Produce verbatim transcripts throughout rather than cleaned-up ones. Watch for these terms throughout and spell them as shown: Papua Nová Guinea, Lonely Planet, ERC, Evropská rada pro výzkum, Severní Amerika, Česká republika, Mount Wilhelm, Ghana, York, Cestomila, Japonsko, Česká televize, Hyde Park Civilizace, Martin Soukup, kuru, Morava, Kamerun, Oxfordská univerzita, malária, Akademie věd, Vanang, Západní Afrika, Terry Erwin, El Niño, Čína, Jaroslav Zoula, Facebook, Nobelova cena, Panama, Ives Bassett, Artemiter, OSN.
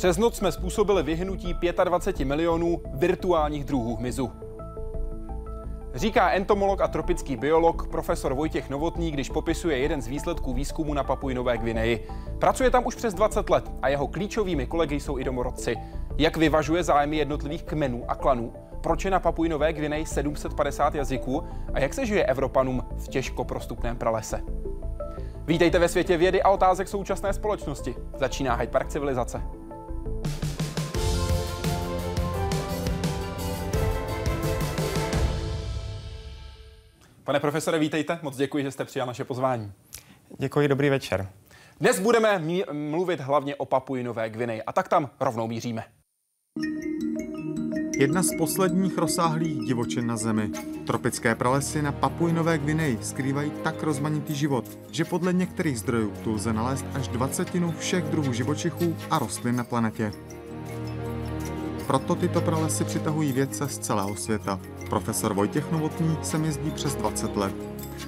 Přes noc jsme způsobili vyhnutí dvacet pět milionů virtuálních druhů hmyzu. Říká entomolog a tropický biolog profesor Vojtěch Novotný, když popisuje jeden z výsledků výzkumu na Papui Nové Gvineji. Pracuje tam už přes dvacet let a jeho klíčovými kolegy jsou i domorodci. Jak vyvažuje zájmy jednotlivých kmenů a klanů? Proč je na Papui Nové Gvineji sedm set padesát jazyků? A jak se žije Evropanům v těžko prostupném pralese? Vítejte ve světě vědy a otázek současné společnosti. Začíná Hyde Park Civilizace. Pane profesore, vítejte. Moc děkuji, že jste přijal naše pozvání. Děkuji, dobrý večer. Dnes budeme mluvit hlavně o Papui Nové Gvineji, a tak tam rovnou míříme. Jedna z posledních rozsáhlých divočin na Zemi. Tropické pralesy na Papui Nové Gvineji skrývají tak rozmanitý život, že podle některých zdrojů tu lze nalézt až dvacetinu všech druhů živočichů a rostlin na planetě. Proto tyto pralesy přitahují vědce z celého světa. Profesor Vojtěch Novotný sem jezdí přes dvacet let.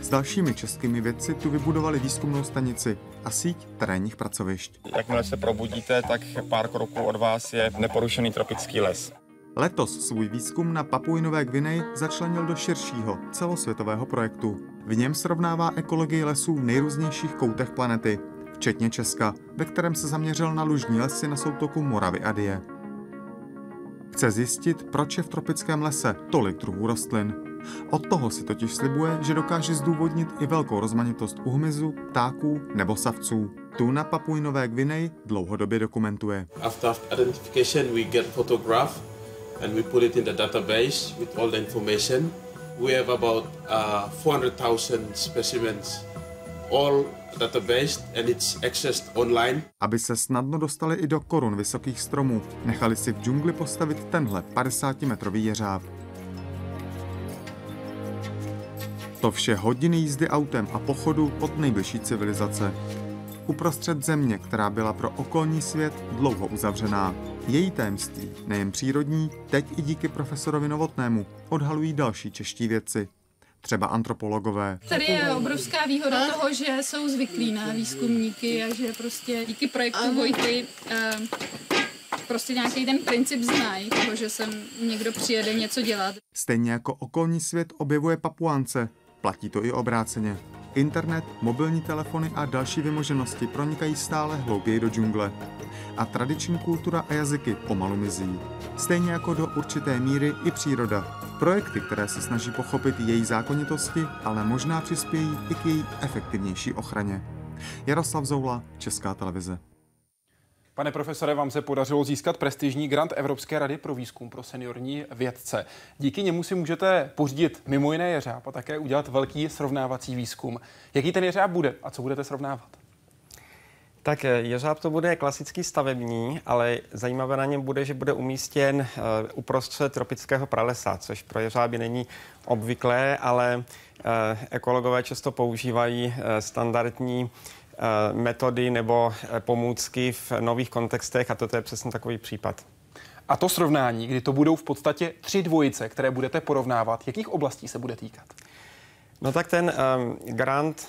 S dalšími českými vědci tu vybudovali výzkumnou stanici a síť terénních pracovišť. Jakmile se probudíte, tak pár kroků od vás je neporušený tropický les. Letos svůj výzkum na Papui Nové Gvineji začlenil do širšího celosvětového projektu. V něm srovnává ekologii lesů v nejrůznějších koutech planety, včetně Česka, ve kterém se zaměřil na lužní lesy na soutoku Moravy a Dyje. Chce zjistit, proč je v tropickém lese tolik druhů rostlin. Od toho si totiž slibuje, že dokáže zdůvodnit i velkou rozmanitost u hmyzu, ptáků nebo savců. Tu na Papui Nové Gvineji dlouhodobě dokumentuje. After identification we get photograph and we put it in the database with all the information. We have about uh, four hundred thousand specimens all database and it's accessed online. Aby se snadno dostali i do korun vysokých stromů, nechali si v džungli postavit tenhle padesátimetrový jeřáb. To vše hodiny jízdy autem a pochodu od nejbližší civilizace. Uprostřed země, která byla pro okolní svět dlouho uzavřená. Její tajemství, nejen přírodní, teď i díky profesorovi Novotnému odhalují další čeští vědci. Třeba antropologové. Tady je obrovská výhoda toho, že jsou zvyklí na výzkumníky a že prostě díky projektu Vojty prostě nějaký ten princip znají, toho, že sem někdo přijede něco dělat. Stejně jako okolní svět objevuje Papuánce, platí to i obráceně. Internet, mobilní telefony a další vymoženosti pronikají stále hlouběji do džungle. A tradiční kultura a jazyky pomalu mizí. Stejně jako do určité míry i příroda. Projekty, které se snaží pochopit její zákonitosti, ale možná přispějí i k její efektivnější ochraně. Jaroslav Zoula, Česká televize. Pane profesore, vám se podařilo získat prestižní grant Evropské rady pro výzkum pro seniorní vědce. Díky němu si můžete pořídit mimo jiné jeřáb a také udělat velký srovnávací výzkum. Jaký ten jeřáb bude a co budete srovnávat? Tak jeřáb to bude klasický stavební, ale zajímavé na něm bude, že bude umístěn uprostřed tropického pralesa, což pro jeřáby není obvyklé, ale ekologové často používají standardní metody nebo pomůcky v nových kontextech a toto je přesně takový případ. A to srovnání, kdy to budou v podstatě tři dvojice, které budete porovnávat, jakých oblastí se bude týkat? No tak ten um, grant,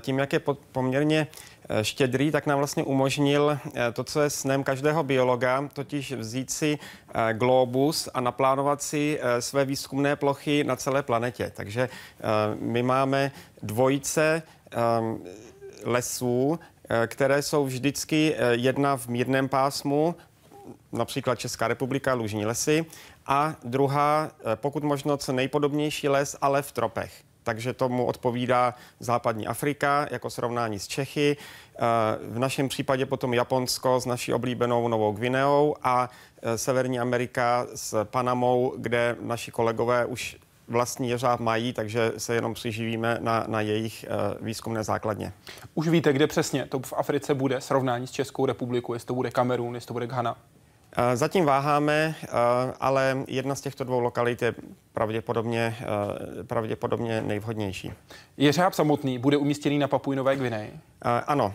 tím jak je poměrně štědrý, tak nám vlastně umožnil to, co je snem každého biologa, totiž vzít si globus a naplánovat si své výzkumné plochy na celé planetě. Takže my máme dvojice lesů, které jsou vždycky jedna v mírném pásmu, například Česká republika, lužní lesy, a druhá, pokud možno, co nejpodobnější les, ale v tropech. Takže tomu odpovídá Západní Afrika jako srovnání s Čechy, v našem případě potom Japonsko s naší oblíbenou Novou Gvineou a Severní Amerika s Panamou, kde naši kolegové už vlastní jeřáb mají, takže se jenom přiživíme na, na jejich uh, výzkumné základně. Už víte, kde přesně to v Africe bude srovnání s Českou republikou, jestli to bude Kamerun, jestli to bude Ghana? Uh, zatím váháme, uh, ale jedna z těchto dvou lokalit je pravděpodobně, uh, pravděpodobně nejvhodnější. Jeřáb samotný bude umístěný na Papui Nové Gvineji? Uh, ano.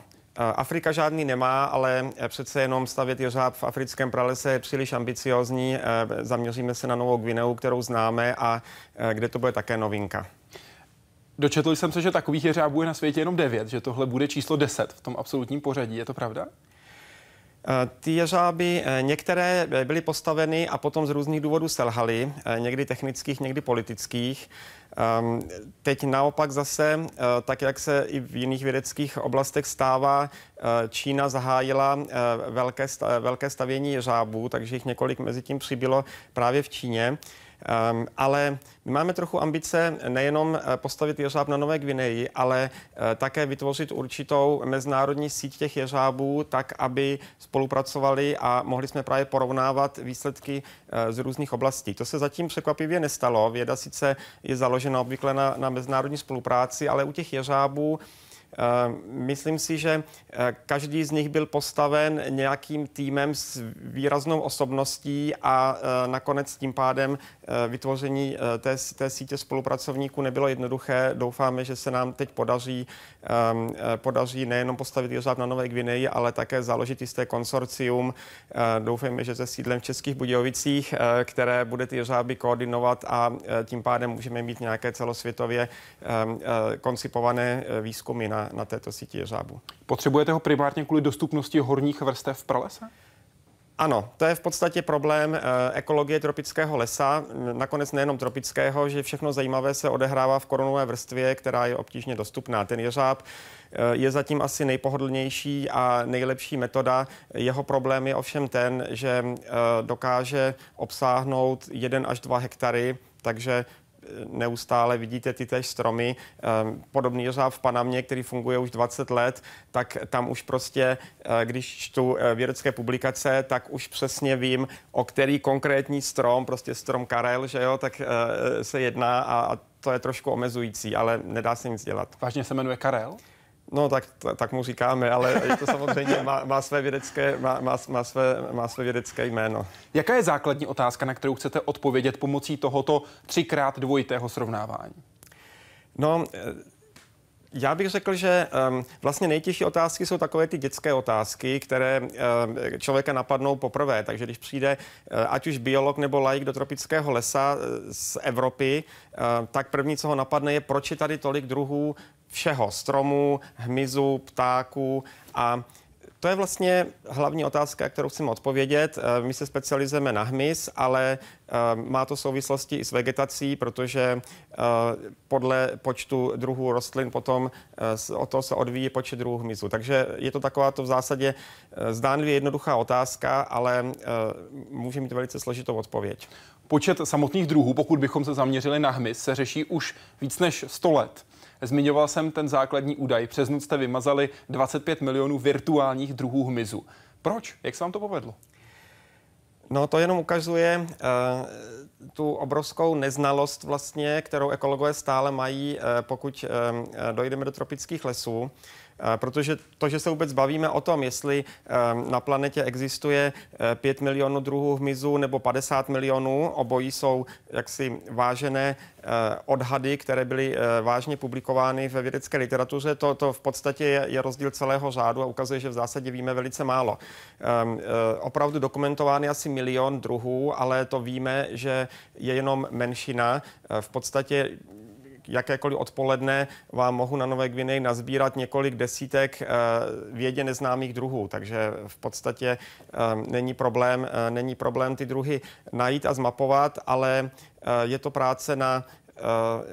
Afrika žádný nemá, ale přece jenom stavět jeřáb v africkém pralese je příliš ambiciózní. Zaměříme se na Novou Gvineu, kterou známe a kde to bude také novinka. Dočetl jsem se, že takových jeřábů je na světě jenom devět, že tohle bude číslo deset v tom absolutním pořadí. Je to pravda? Ty jeřáby, některé byly postaveny a potom z různých důvodů selhaly, někdy technických, někdy politických. Teď naopak zase, tak jak se i v jiných vědeckých oblastech stává, Čína zahájila velké, velké stavění jeřábů, takže jich několik mezi tím přibylo právě v Číně. Um, ale my máme trochu ambice nejenom postavit jeřáb na Nové Guineji, ale uh, také vytvořit určitou mezinárodní síť těch jeřábů, tak, aby spolupracovali a mohli jsme právě porovnávat výsledky uh, z různých oblastí. To se zatím překvapivě nestalo. Věda sice je založena obvykle na, na mezinárodní spolupráci, ale u těch jeřábů myslím si, že každý z nich byl postaven nějakým týmem s výraznou osobností a nakonec tím pádem vytvoření té, té sítě spolupracovníků nebylo jednoduché. Doufáme, že se nám teď podaří, podaří nejenom postavit jeřáb na Nové Guineji, ale také založit jisté konsorcium. Doufáme, že se sídlem v Českých Budějovicích, které bude ty jeřáby koordinovat a tím pádem můžeme mít nějaké celosvětově koncipované výzkumy na Na, na této síti jeřábu. Potřebujete ho primárně kvůli dostupnosti horních vrstev pralesa? Ano, to je v podstatě problém e, ekologie tropického lesa, nakonec nejenom tropického, že všechno zajímavé se odehrává v korunové vrstvě, která je obtížně dostupná. Ten jeřáb e, je zatím asi nejpohodlnější a nejlepší metoda. Jeho problém je ovšem ten, že e, dokáže obsáhnout jeden až dva hektary, takže neustále vidíte ty též stromy. Podobný jeřáb v Panamě, který funguje už dvacet let, tak tam už prostě, když čtu vědecké publikace, tak už přesně vím, o který konkrétní strom, prostě strom Karel, že jo, tak se jedná a to je trošku omezující, ale nedá se nic dělat. Vážně se jmenuje Karel? No, tak, tak mu říkáme, ale je to samozřejmě má, má, své vědecké, má, má, má, své, má své vědecké jméno. Jaká je základní otázka, na kterou chcete odpovědět pomocí tohoto třikrát dvojitého srovnávání? No, já bych řekl, že um, vlastně nejtěžší otázky jsou takové ty dětské otázky, které um, člověka napadnou poprvé. Takže když přijde uh, ať už biolog nebo laik do tropického lesa uh, z Evropy, uh, tak první, co ho napadne, je, proč je tady tolik druhů všeho, stromů, hmyzu, ptáků a to je vlastně hlavní otázka, kterou chceme odpovědět. My se specializujeme na hmyz, ale má to souvislosti i s vegetací, protože podle počtu druhů rostlin potom od toho se odvíjí počet druhů hmyzu. Takže je to takováto v zásadě zdánlivě jednoduchá otázka, ale může mít velice složitou odpověď. Počet samotných druhů, pokud bychom se zaměřili na hmyz, se řeší už víc než sto let. Zmiňoval jsem ten základní údaj. Přes noc jste vymazali dvacet pět milionů virtuálních druhů hmyzu. Proč? Jak se vám to povedlo? No, to jenom ukazuje uh, tu obrovskou neznalost vlastně, kterou ekologové stále mají, uh, pokud uh, dojdeme do tropických lesů. Protože to, že se vůbec bavíme o tom, jestli na planetě existuje pět milionů druhů hmyzu nebo padesát milionů, obojí jsou jaksi vážené odhady, které byly vážně publikovány ve vědecké literatuře, to, to v podstatě je, je rozdíl celého řádu a ukazuje, že v zásadě víme velice málo. Opravdu dokumentován je asi milion druhů, ale to víme, že je jenom menšina. V podstatě jakékoliv odpoledne vám mohu na Nové Guineji nazbírat několik desítek vědě neznámých druhů. Takže v podstatě není problém, není problém ty druhy najít a zmapovat, ale je to práce na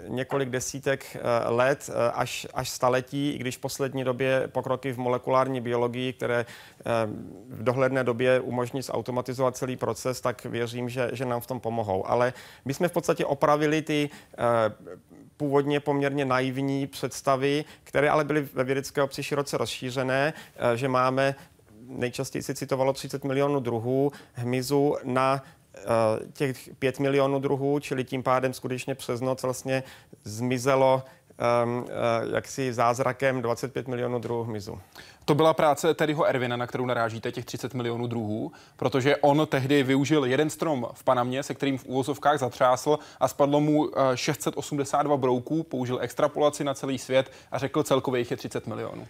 několik desítek let až, až staletí, i když v poslední době pokroky v molekulární biologii, které v dohledné době umožní zautomatizovat celý proces, tak věřím, že, že nám v tom pomohou. Ale my jsme v podstatě opravili ty původně poměrně naivní představy, které ale byly ve vědecké obci široce rozšířené, že máme, nejčastěji se citovalo třicet milionů druhů hmyzu na těch pět milionů druhů, čili tím pádem skutečně přes noc vlastně zmizelo um, jaksi zázrakem dvacet pět milionů druhů hmyzu. To byla práce Terryho Erwina, na kterou narážíte, těch třicet milionů druhů, protože on tehdy využil jeden strom v Panamě, se kterým v úvozovkách zatřásl a spadlo mu šest set osmdesát dva brouků, použil extrapolaci na celý svět a řekl, celkově jich je třicet milionů.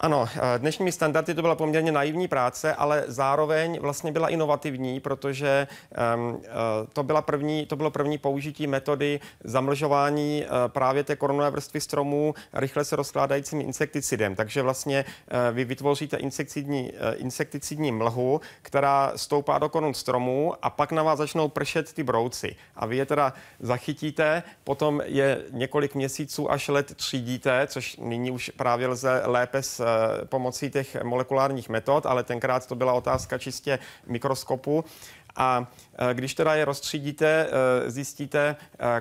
Ano, dnešními standardy to byla poměrně naivní práce, ale zároveň vlastně byla inovativní, protože to, byla první, to bylo první použití metody zamlžování právě té korunové vrstvy stromů rychle se rozkládajícím insekticidem. Takže vlastně vy vytvoříte insekticidní, insekticidní mlhu, která stoupá do korun stromů a pak na vás začnou pršet ty brouci. A vy je teda zachytíte, potom je několik měsíců až let třídíte, což nyní už právě lze lépe s pomocí těch molekulárních metod, ale tenkrát to byla otázka čistě mikroskopu. A když teda je rozstřídíte, zjistíte,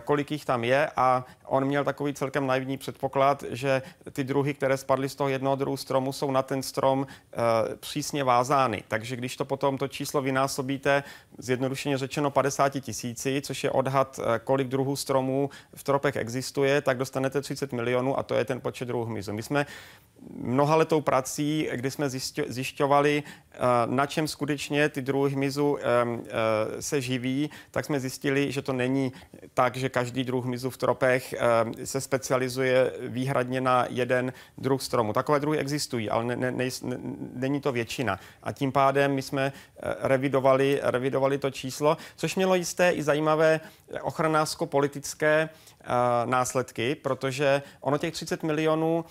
kolik jich tam je, a on měl takový celkem naivní předpoklad, že ty druhy, které spadly z toho jednoho druhu stromu, jsou na ten strom přísně vázány. Takže když to potom to číslo vynásobíte, zjednodušeně řečeno padesáti tisíci, což je odhad, kolik druhů stromů v tropech existuje, tak dostanete třicet milionů a to je ten počet druhů hmyzu. My jsme mnohaletou prací, kdy jsme zjišťovali, na čem skutečně ty druhy hmyzu se živí, tak jsme zjistili, že to není tak, že každý druh hmyzu v tropech se specializuje výhradně na jeden druh stromu. Takové druhy existují, ale ne, ne, ne, není to většina. A tím pádem my jsme revidovali, revidovali to číslo, což mělo jisté i zajímavé ochranářsko-politické následky, protože ono těch třicet milionů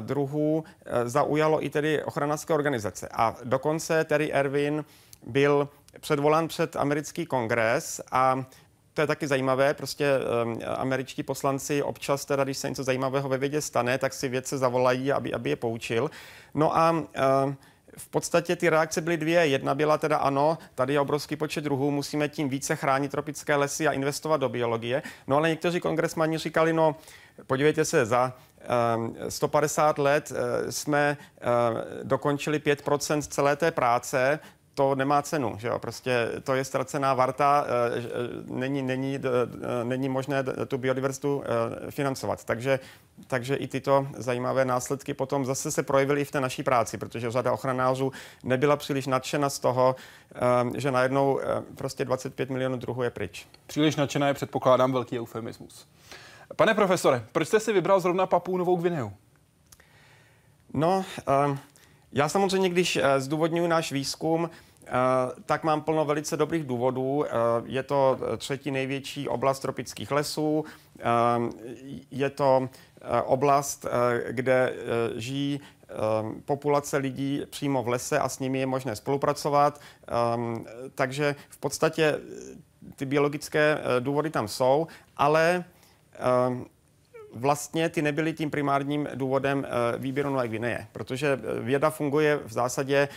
druhů zaujalo i tedy ochranářské organizace. A dokonce Terry Erwin byl předvolán před americký kongres a to je taky zajímavé, prostě um, američtí poslanci občas, teda, když se něco zajímavého ve vědě stane, tak si vědce zavolají, aby, aby je poučil. No a um, v podstatě ty reakce byly dvě. Jedna byla teda ano, tady je obrovský počet druhů, musíme tím více chránit tropické lesy a investovat do biologie. No ale někteří kongresmani říkali, no podívejte se, za sto padesát let jsme dokončili pět procent celé té práce, to nemá cenu, že jo? Prostě to je ztracená varta, není, není, není možné tu biodiverzitu financovat. Takže, takže i tyto zajímavé následky potom zase se projevily i v té naší práci, protože řada ochranářů nebyla příliš nadšena z toho, že najednou prostě dvacet pět milionů druhů je pryč. Příliš nadšená je, předpokládám, velký eufemismus. Pane profesore, proč jste si vybral zrovna Papuu Novou Gvineu? No, já samozřejmě, když zdůvodňuji náš výzkum, tak mám plno velice dobrých důvodů. Je to třetí největší oblast tropických lesů, je to oblast, kde žijí populace lidí přímo v lese a s nimi je možné spolupracovat. Takže v podstatě ty biologické důvody tam jsou, ale vlastně ty nebyly tím primárním důvodem výběru Nové Guineje, protože věda funguje v zásadě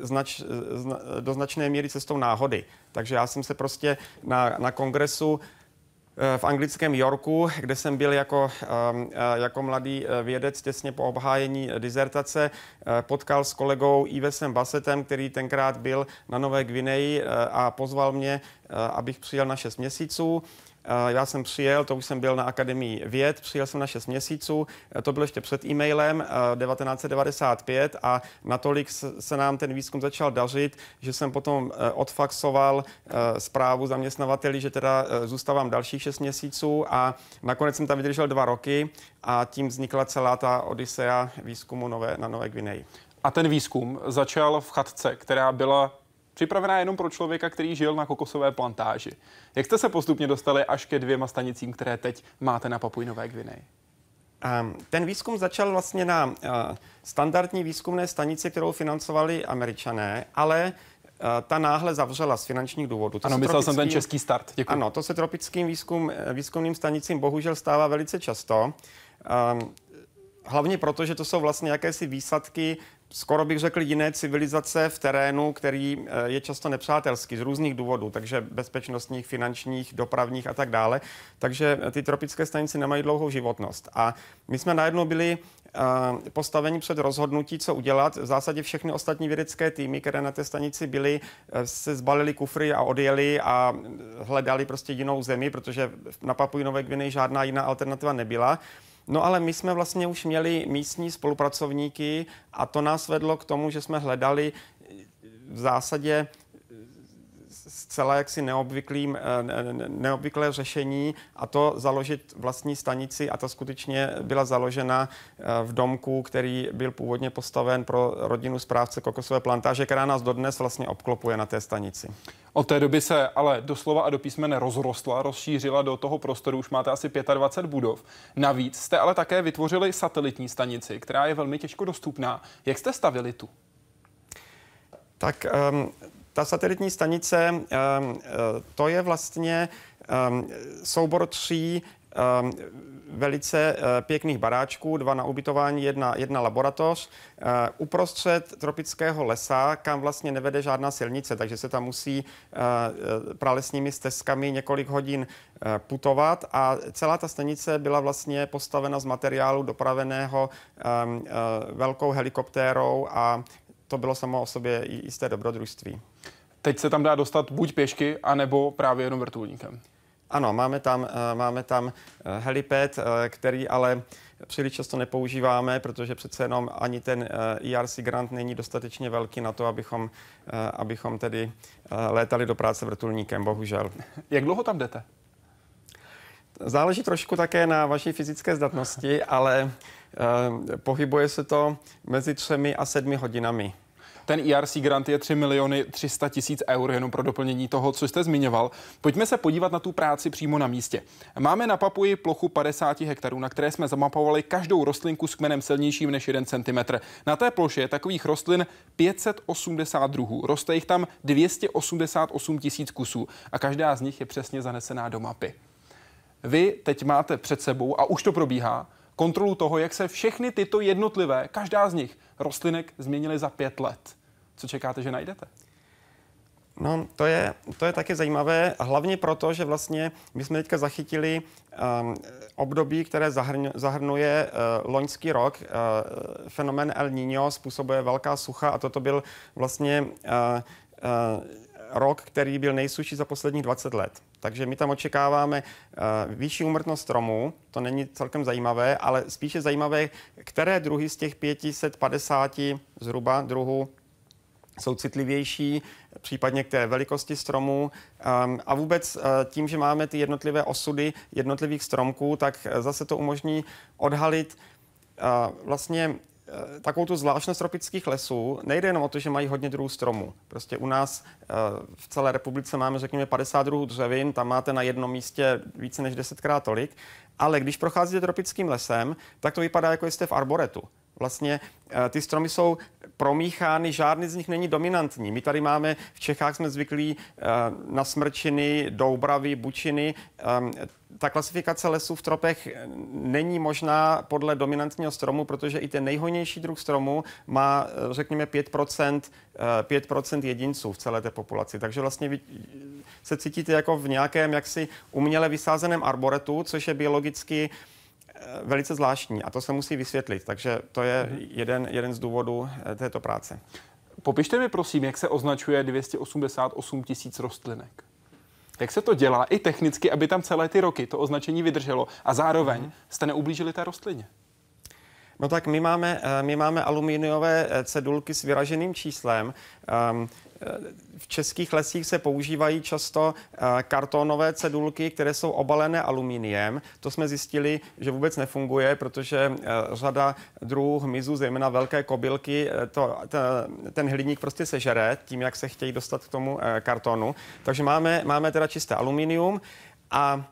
znač, zna, do značné míry cestou náhody. Takže já jsem se prostě na, na kongresu v anglickém Yorku, kde jsem byl jako, jako mladý vědec těsně po obhájení dizertace, potkal s kolegou Ivesem Bassettem, který tenkrát byl na Nové Guineji a pozval mě, abych přijel na šest měsíců. Já jsem přijel, to už jsem byl na Akademii věd, přijel jsem na šest měsíců, to bylo ještě před e-mailem devatenáct set devadesát pět a natolik se nám ten výzkum začal dařit, že jsem potom odfaxoval zprávu zaměstnavateli, že teda zůstávám dalších šest měsíců a nakonec jsem tam vydržel dva roky a tím vznikla celá ta odisea výzkumu nové, na Nové Guineji. A ten výzkum začal v chatce, která byla připravená jenom pro člověka, který žil na kokosové plantáži. Jak jste se postupně dostali až ke dvěma stanicím, které teď máte na Papui Nové Guineji? Ten výzkum začal vlastně na standardní výzkumné stanici, kterou financovali Američané, ale ta náhle zavřela z finančních důvodů. To ano, myslel jsem ten český start. Děkuji. Ano, to se tropickým výzkum, výzkumným stanicím bohužel stává velice často. Hlavně proto, že to jsou vlastně jakési výsadky, skoro bych řekl jiné civilizace v terénu, který je často nepřátelský z různých důvodů, takže bezpečnostních, finančních, dopravních a tak dále. Takže ty tropické stanice nemají dlouhou životnost. A my jsme najednou byli postaveni před rozhodnutí, co udělat. V zásadě všechny ostatní vědecké týmy, které na té stanici byly, se zbalili kufry a odjeli a hledali prostě jinou zemi, protože na Papui Nové Guineji žádná jiná alternativa nebyla. No ale my jsme vlastně už měli místní spolupracovníky a to nás vedlo k tomu, že jsme hledali v zásadě zcela jaksi neobvyklým, neobvyklé řešení, a to založit vlastní stanici, a ta skutečně byla založena v domku, který byl původně postaven pro rodinu správce kokosové plantáže, která nás dodnes vlastně obklopuje na té stanici. Od té doby se ale doslova a do písmene rozrostla, rozšířila do toho prostoru, už máte asi dvacet pět budov. Navíc jste ale také vytvořili satelitní stanici, která je velmi těžko dostupná. Jak jste stavili tu? Tak um, ta satelitní stanice, um, to je vlastně um, soubor tří um, velice pěkných baráčků, dva na ubytování, jedna, jedna laboratoř, uh, uprostřed tropického lesa, kam vlastně nevede žádná silnice, takže se tam musí uh, pralesními stezkami několik hodin uh, putovat, a celá ta stanice byla vlastně postavena z materiálu dopraveného um, uh, velkou helikoptérou, a to bylo samo o sobě jisté dobrodružství. Teď se tam dá dostat buď pěšky, anebo právě jenom vrtulníkem. Ano, máme tam, máme tam helipad, který ale příliš často nepoužíváme, protože přece jenom ani ten E R C grant není dostatečně velký na to, abychom, abychom tedy létali do práce vrtulníkem, bohužel. Jak dlouho tam jdete? Záleží trošku také na vaší fyzické zdatnosti, ale eh, pohybuje se to mezi třemi a sedmi hodinami. Ten E R C grant je tři miliony tři sta tisíc eur, jenom pro doplnění toho, co jste zmiňoval. Pojďme se podívat na tu práci přímo na místě. Máme na Papui plochu padesát hektarů, na které jsme zamapovali každou rostlinku s kmenem silnějším než jeden centimetr. Na té ploše je takových rostlin pět set osmdesát druhů. Roste jich tam dvě stě osmdesát osm tisíc kusů a každá z nich je přesně zanesená do mapy. Vy teď máte před sebou, a už to probíhá, kontrolu toho, jak se všechny tyto jednotlivé, každá z nich, rostlinek změnily za pět let. Co čekáte, že najdete? No, to je, to je taky zajímavé, hlavně proto, že vlastně my jsme teďka zachytili um, období, které zahrn, zahrnuje uh, loňský rok. Uh, fenomén El Niño způsobuje velká sucha, a toto byl vlastně uh, uh, rok, který byl nejsušší za posledních dvacet let. Takže my tam očekáváme uh, vyšší úmrtnost stromů, to není celkem zajímavé, ale spíše zajímavé, které druhy z těch pěti set padesáti zhruba druhů jsou citlivější, případně k té velikosti stromů. Um, a vůbec uh, tím, že máme ty jednotlivé osudy jednotlivých stromků, tak zase to umožní odhalit uh, vlastně takovou tu zvláštnost tropických lesů. Nejde jenom o to, že mají hodně druhů stromů. Prostě u nás v celé republice máme, řekněme, padesát druhů dřevin, tam máte na jednom místě více než desetkrát tolik, ale když procházíte tropickým lesem, tak to vypadá, jako jste v arboretu. Vlastně ty stromy jsou promíchány, žádný z nich není dominantní. My tady máme, v Čechách jsme zvyklí na smrčiny, doubravy, bučiny. Ta klasifikace lesů v tropech není možná podle dominantního stromu, protože i ten nejhojnější druh stromu má, řekněme, pět procent jedinců v celé té populaci. Takže vlastně vy se cítíte jako v nějakém jaksi uměle vysázeném arboretu, což je biologicky velice zvláštní, a to se musí vysvětlit. Takže to je jeden, jeden z důvodů této práce. Popište mi prosím, jak se označuje dvě stě osmdesát osm tisíc rostlinek. Jak se to dělá i technicky, aby tam celé ty roky to označení vydrželo a zároveň jste neublížili té rostlině? No tak my máme, my máme aluminiové cedulky s vyraženým číslem. V českých lesích se používají často kartonové cedulky, které jsou obalené aluminiem. To jsme zjistili, že vůbec nefunguje, protože řada druhů hmyzu, zejména velké kobylky, to, ten hliník prostě sežere tím, jak se chtějí dostat k tomu kartonu. Takže máme, máme teda čisté aluminium. A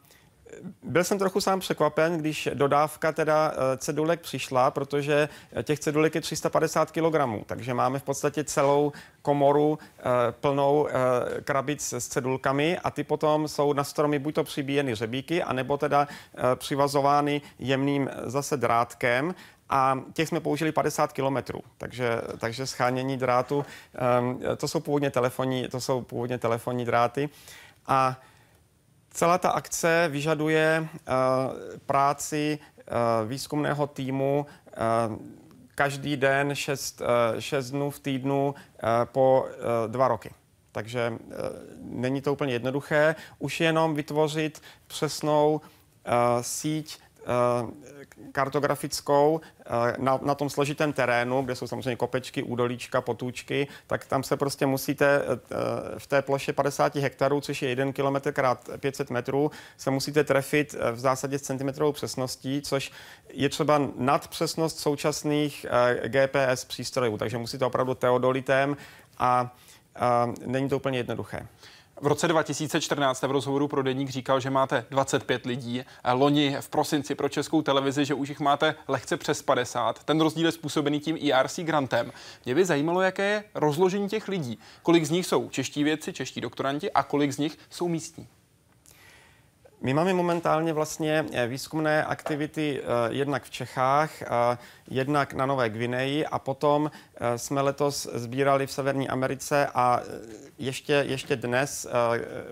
byl jsem trochu sám překvapen, když dodávka teda cedulek přišla, protože těch cedulek je tři sta padesát kilogramů, takže máme v podstatě celou komoru plnou krabic s cedulkami, a ty potom jsou na stromy buď to přibíjeny řebíky, anebo teda přivazovány jemným zase drátkem, a těch jsme použili padesát kilometrů, takže, takže shánění drátu, to jsou původně telefonní, to jsou původně telefonní dráty. A celá ta akce vyžaduje uh, práci uh, výzkumného týmu uh, každý den, šest, uh, šest dnů v týdnu uh, po uh, dva roky. Takže uh, není to úplně jednoduché. Už jenom vytvořit přesnou uh, síť kartografickou na, na tom složitém terénu, kde jsou samozřejmě kopečky, údolíčka, potůčky, tak tam se prostě musíte v té ploše padesáti hektarů, což je jeden kilometr krát pět set metrů, se musíte trefit v zásadě s centimetrovou přesností, což je třeba nad přesnost současných G P S přístrojů, takže musíte opravdu teodolitem a, a není to úplně jednoduché. V roce dva tisíce čtrnáct v rozhovoru pro Deník říkal, že máte dvacet pět lidí. Loni v prosinci pro Českou televizi, že už jich máte lehce přes padesát. Ten rozdíl je způsobený tím E R C grantem. Mě by zajímalo, jaké je rozložení těch lidí. Kolik z nich jsou čeští vědci, čeští doktoranti a kolik z nich jsou místní? My máme momentálně vlastně výzkumné aktivity jednak v Čechách, jednak na Nové Gvineji a potom jsme letos sbírali v Severní Americe a ještě, ještě dnes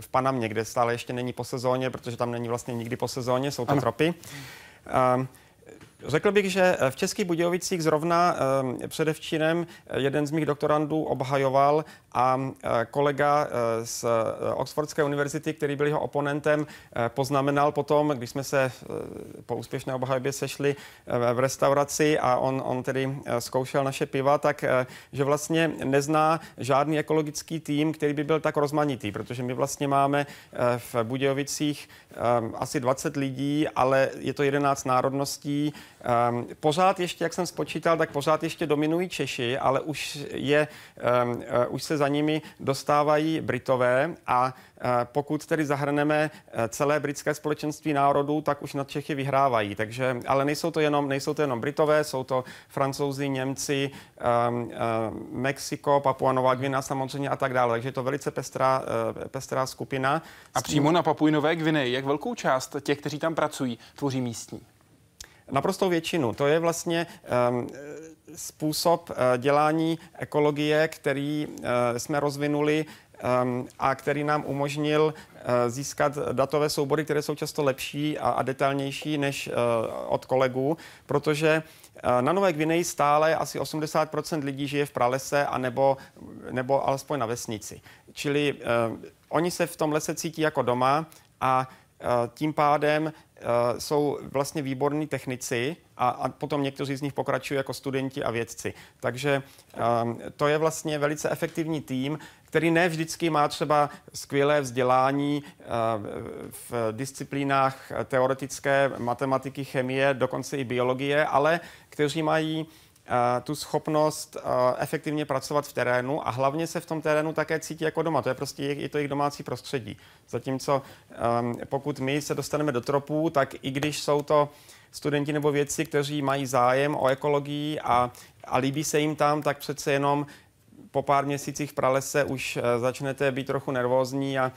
v Panamě, kde stále ještě není po sezóně, protože tam není vlastně nikdy po sezóně, jsou to tropy. Řekl bych, že v Českých Budějovicích zrovna předevčírem jeden z mých doktorandů obhajoval a kolega z Oxfordské univerzity, který byl jeho oponentem, poznamenal potom, když jsme se po úspěšné obhajobě sešli v restauraci a on, on tedy zkoušel naše piva, tak že vlastně nezná žádný ekologický tým, který by byl tak rozmanitý, protože my vlastně máme v Budějovicích asi dvacet lidí, ale je to jedenáct národností. Um, pořád ještě, jak jsem spočítal, tak pořád ještě dominují Češi, ale už, je, um, uh, už se za nimi dostávají Britové a uh, pokud tedy zahrneme celé britské společenství národů, tak už nad Čechy vyhrávají. Takže, ale nejsou to, jenom, nejsou to jenom Britové, jsou to Francouzi, Němci, um, uh, Mexiko, Papua Nová Guinea samozřejmě a tak dále. Takže je to velice pestrá, uh, pestrá skupina. A přímo na Papui Nové Gvineji, jak velkou část těch, kteří tam pracují, tvoří místní? Naprostou většinu. To je vlastně um, způsob uh, dělání ekologie, který uh, jsme rozvinuli um, a který nám umožnil uh, získat datové soubory, které jsou často lepší a, a detailnější než uh, od kolegů, protože na Nové Gvineji stále asi osmdesát procent lidí žije v pralese a nebo, nebo alespoň na vesnici. Čili uh, oni se v tom lese cítí jako doma a uh, tím pádem Uh, jsou vlastně výborní technici a, a potom někteří z nich pokračují jako studenti a vědci. Takže um, to je vlastně velice efektivní tým, který ne vždycky má třeba skvělé vzdělání uh, v disciplínách teoretické matematiky, chemie, dokonce i biologie, ale kteří mají tu schopnost efektivně pracovat v terénu a hlavně se v tom terénu také cítí jako doma. To je prostě je to jejich domácí prostředí. Zatímco pokud my se dostaneme do tropů, tak i když jsou to studenti nebo vědci, kteří mají zájem o ekologii a, a líbí se jim tam, tak přece jenom po pár měsících v pralese už začnete být trochu nervózní a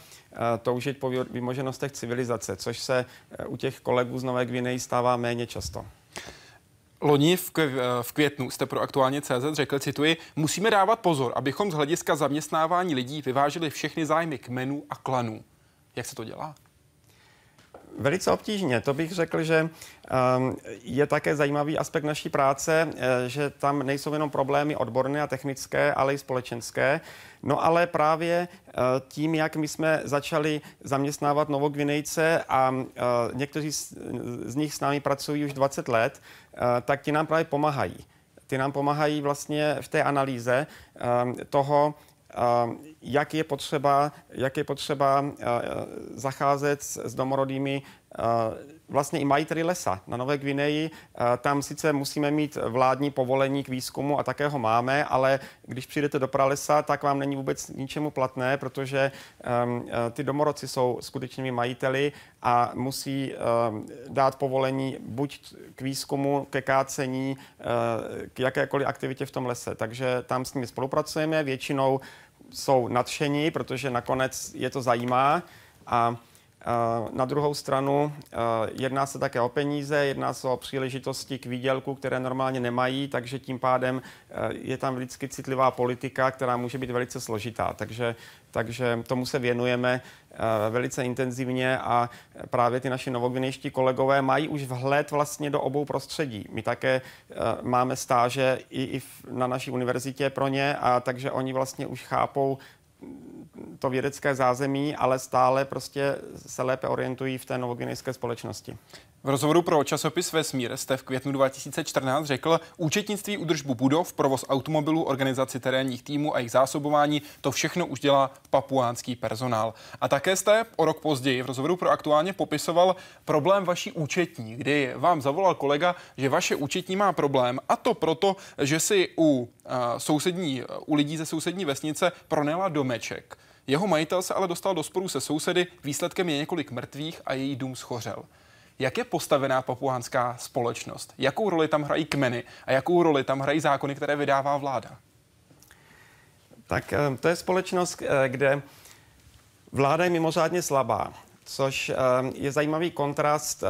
toužit po vymoženostech civilizace, což se u těch kolegů z Nové Gvineji stává méně často. Loni v květnu jste pro Aktuálně tečka cé zet řekl, cituji, musíme dávat pozor, abychom z hlediska zaměstnávání lidí vyvážili všechny zájmy kmenů a klanů. Jak se to dělá? Velice obtížně. To bych řekl, že je také zajímavý aspekt naší práce, že tam nejsou jenom problémy odborné a technické, ale i společenské. No ale právě tím, jak my jsme začali zaměstnávat Novogvinejce a někteří z nich s námi pracují už dvacet let, tak ti nám právě pomáhají. Ti nám pomáhají vlastně v té analýze toho, jak je potřeba, jak je potřeba zacházet s domorodými vlastně i majiteli lesa. Na Nové Gvineji tam sice musíme mít vládní povolení k výzkumu a také ho máme, ale když přijdete do pralesa, tak vám není vůbec ničemu platné, protože um, ty domorodci jsou skutečnými majiteli a musí um, dát povolení buď k výzkumu, ke kácení, uh, k jakékoliv aktivitě v tom lese. Takže tam s nimi spolupracujeme, většinou jsou nadšení, protože nakonec je to zajímá a na druhou stranu jedná se také o peníze, jedná se o příležitosti k výdělku, které normálně nemají, takže tím pádem je tam vždycky citlivá politika, která může být velice složitá. Takže, takže tomu se věnujeme velice intenzivně a právě ty naši novogvinejští kolegové mají už vhled vlastně do obou prostředí. My také máme stáže i, i na naší univerzitě pro ně, a takže oni vlastně už chápou to vědecké zázemí, ale stále prostě se lépe orientují v té novoguinejské společnosti. V rozhovoru pro časopis Vesmír jste v květnu dva tisíce čtrnáct řekl, účetnictví, údržbu budov, provoz automobilů, organizaci terénních týmů a jejich zásobování, to všechno už dělá papuánský personál. A také jste o rok později v rozhovoru pro Aktuálně popisoval problém vaší účetní, kdy vám zavolal kolega, že vaše účetní má problém, a to proto, že si u, sousední, u lidí ze sousední vesnice pronajala domeček. Jeho majitel se ale dostal do sporu se sousedy, výsledkem je několik mrtvých a její dům schořel. Jak je postavená papuánská společnost? Jakou roli tam hrají kmeny a jakou roli tam hrají zákony, které vydává vláda? Tak to je společnost, kde vláda je mimořádně slabá, což je zajímavý kontrast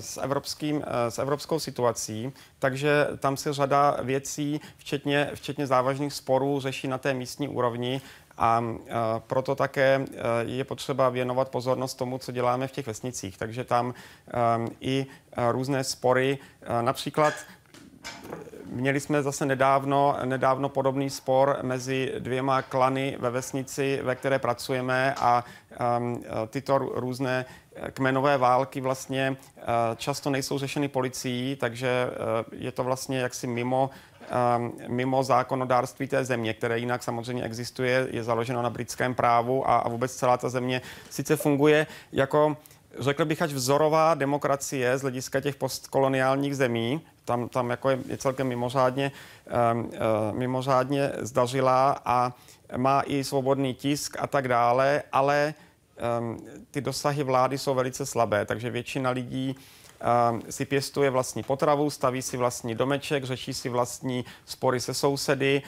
s, evropským, s evropskou situací, takže tam se řada věcí, včetně, včetně závažných sporů, řeší na té místní úrovni. A proto také je potřeba věnovat pozornost tomu, co děláme v těch vesnicích. Takže tam i různé spory. Například měli jsme zase nedávno, nedávno podobný spor mezi dvěma klany ve vesnici, ve které pracujeme, a tyto různé kmenové války vlastně často nejsou řešeny policií, takže je to vlastně jaksi mimo, mimo zákonodárství té země, které jinak samozřejmě existuje, je založeno na britském právu a vůbec celá ta země sice funguje jako, řekl bych, až vzorová demokracie z hlediska těch postkoloniálních zemí. Tam, tam jako je, je celkem mimořádně, mimořádně zdařilá a má i svobodný tisk a tak dále, ale ty dosahy vlády jsou velice slabé, takže většina lidí si pěstuje vlastní potravu, staví si vlastní domeček, řeší si vlastní spory se sousedy,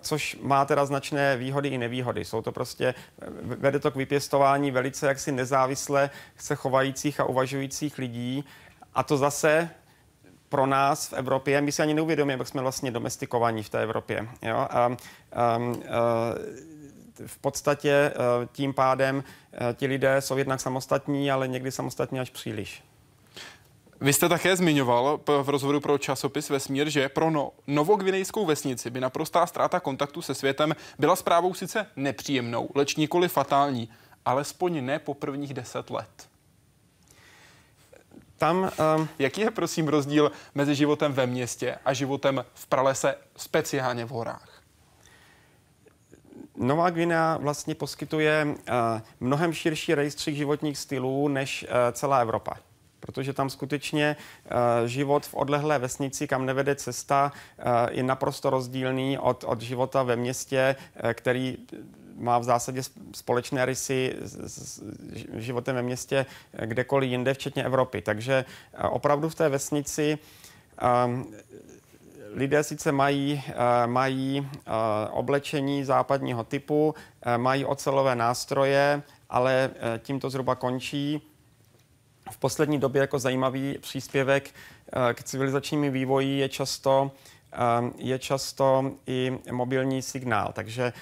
což má teda značné výhody i nevýhody. Jsou to prostě, vede to k vypěstování velice jaksi nezávisle se chovajících a uvažujících lidí, a to zase pro nás v Evropě, my si ani neuvědomíme, jak jsme vlastně domestikovaní v té Evropě. Jo? A, a, a, v podstatě tím pádem ti lidé jsou jednak samostatní, ale někdy samostatní až příliš. Vy jste také zmiňoval v rozhovoru pro časopis Vesmír, že pro no, novogvinejskou vesnici by naprostá ztráta kontaktu se světem byla zprávou sice nepříjemnou, leč nikoli fatální, alespoň ne po prvních deset let. Tam, um... Jaký je, prosím, rozdíl mezi životem ve městě a životem v pralese, speciálně v horách? Nová Guinea vlastně poskytuje uh, mnohem širší rejstřík životních stylů než uh, celá Evropa. Protože tam skutečně uh, život v odlehlé vesnici, kam nevede cesta, uh, je naprosto rozdílný od, od života ve městě, uh, který má v zásadě společné rysy s životem ve městě kdekoliv jinde, včetně Evropy. Takže uh, opravdu v té vesnici Um, lidé sice mají, mají oblečení západního typu, mají ocelové nástroje, ale tím to zhruba končí. V poslední době jako zajímavý příspěvek k civilizačnímu vývoji je často, je často i mobilní signál. Takže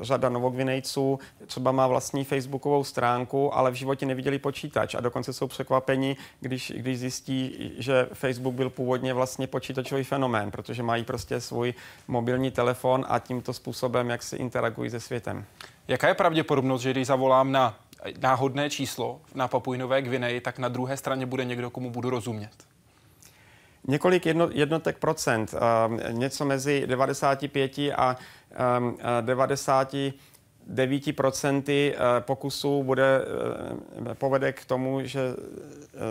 řada Novogvinejců třeba má vlastní facebookovou stránku, ale v životě neviděli počítač, a dokonce jsou překvapeni, když, když zjistí, že Facebook byl původně vlastně počítačový fenomén, protože mají prostě svůj mobilní telefon a tímto způsobem, jak se interagují se světem. Jaká je pravděpodobnost, že když zavolám na náhodné číslo na Papui Nové Gvineji, tak na druhé straně bude někdo, komu budu rozumět? Několik jednotek procent, něco mezi devadesát pět a devadesát devět procenty pokusů bude, povede k tomu, že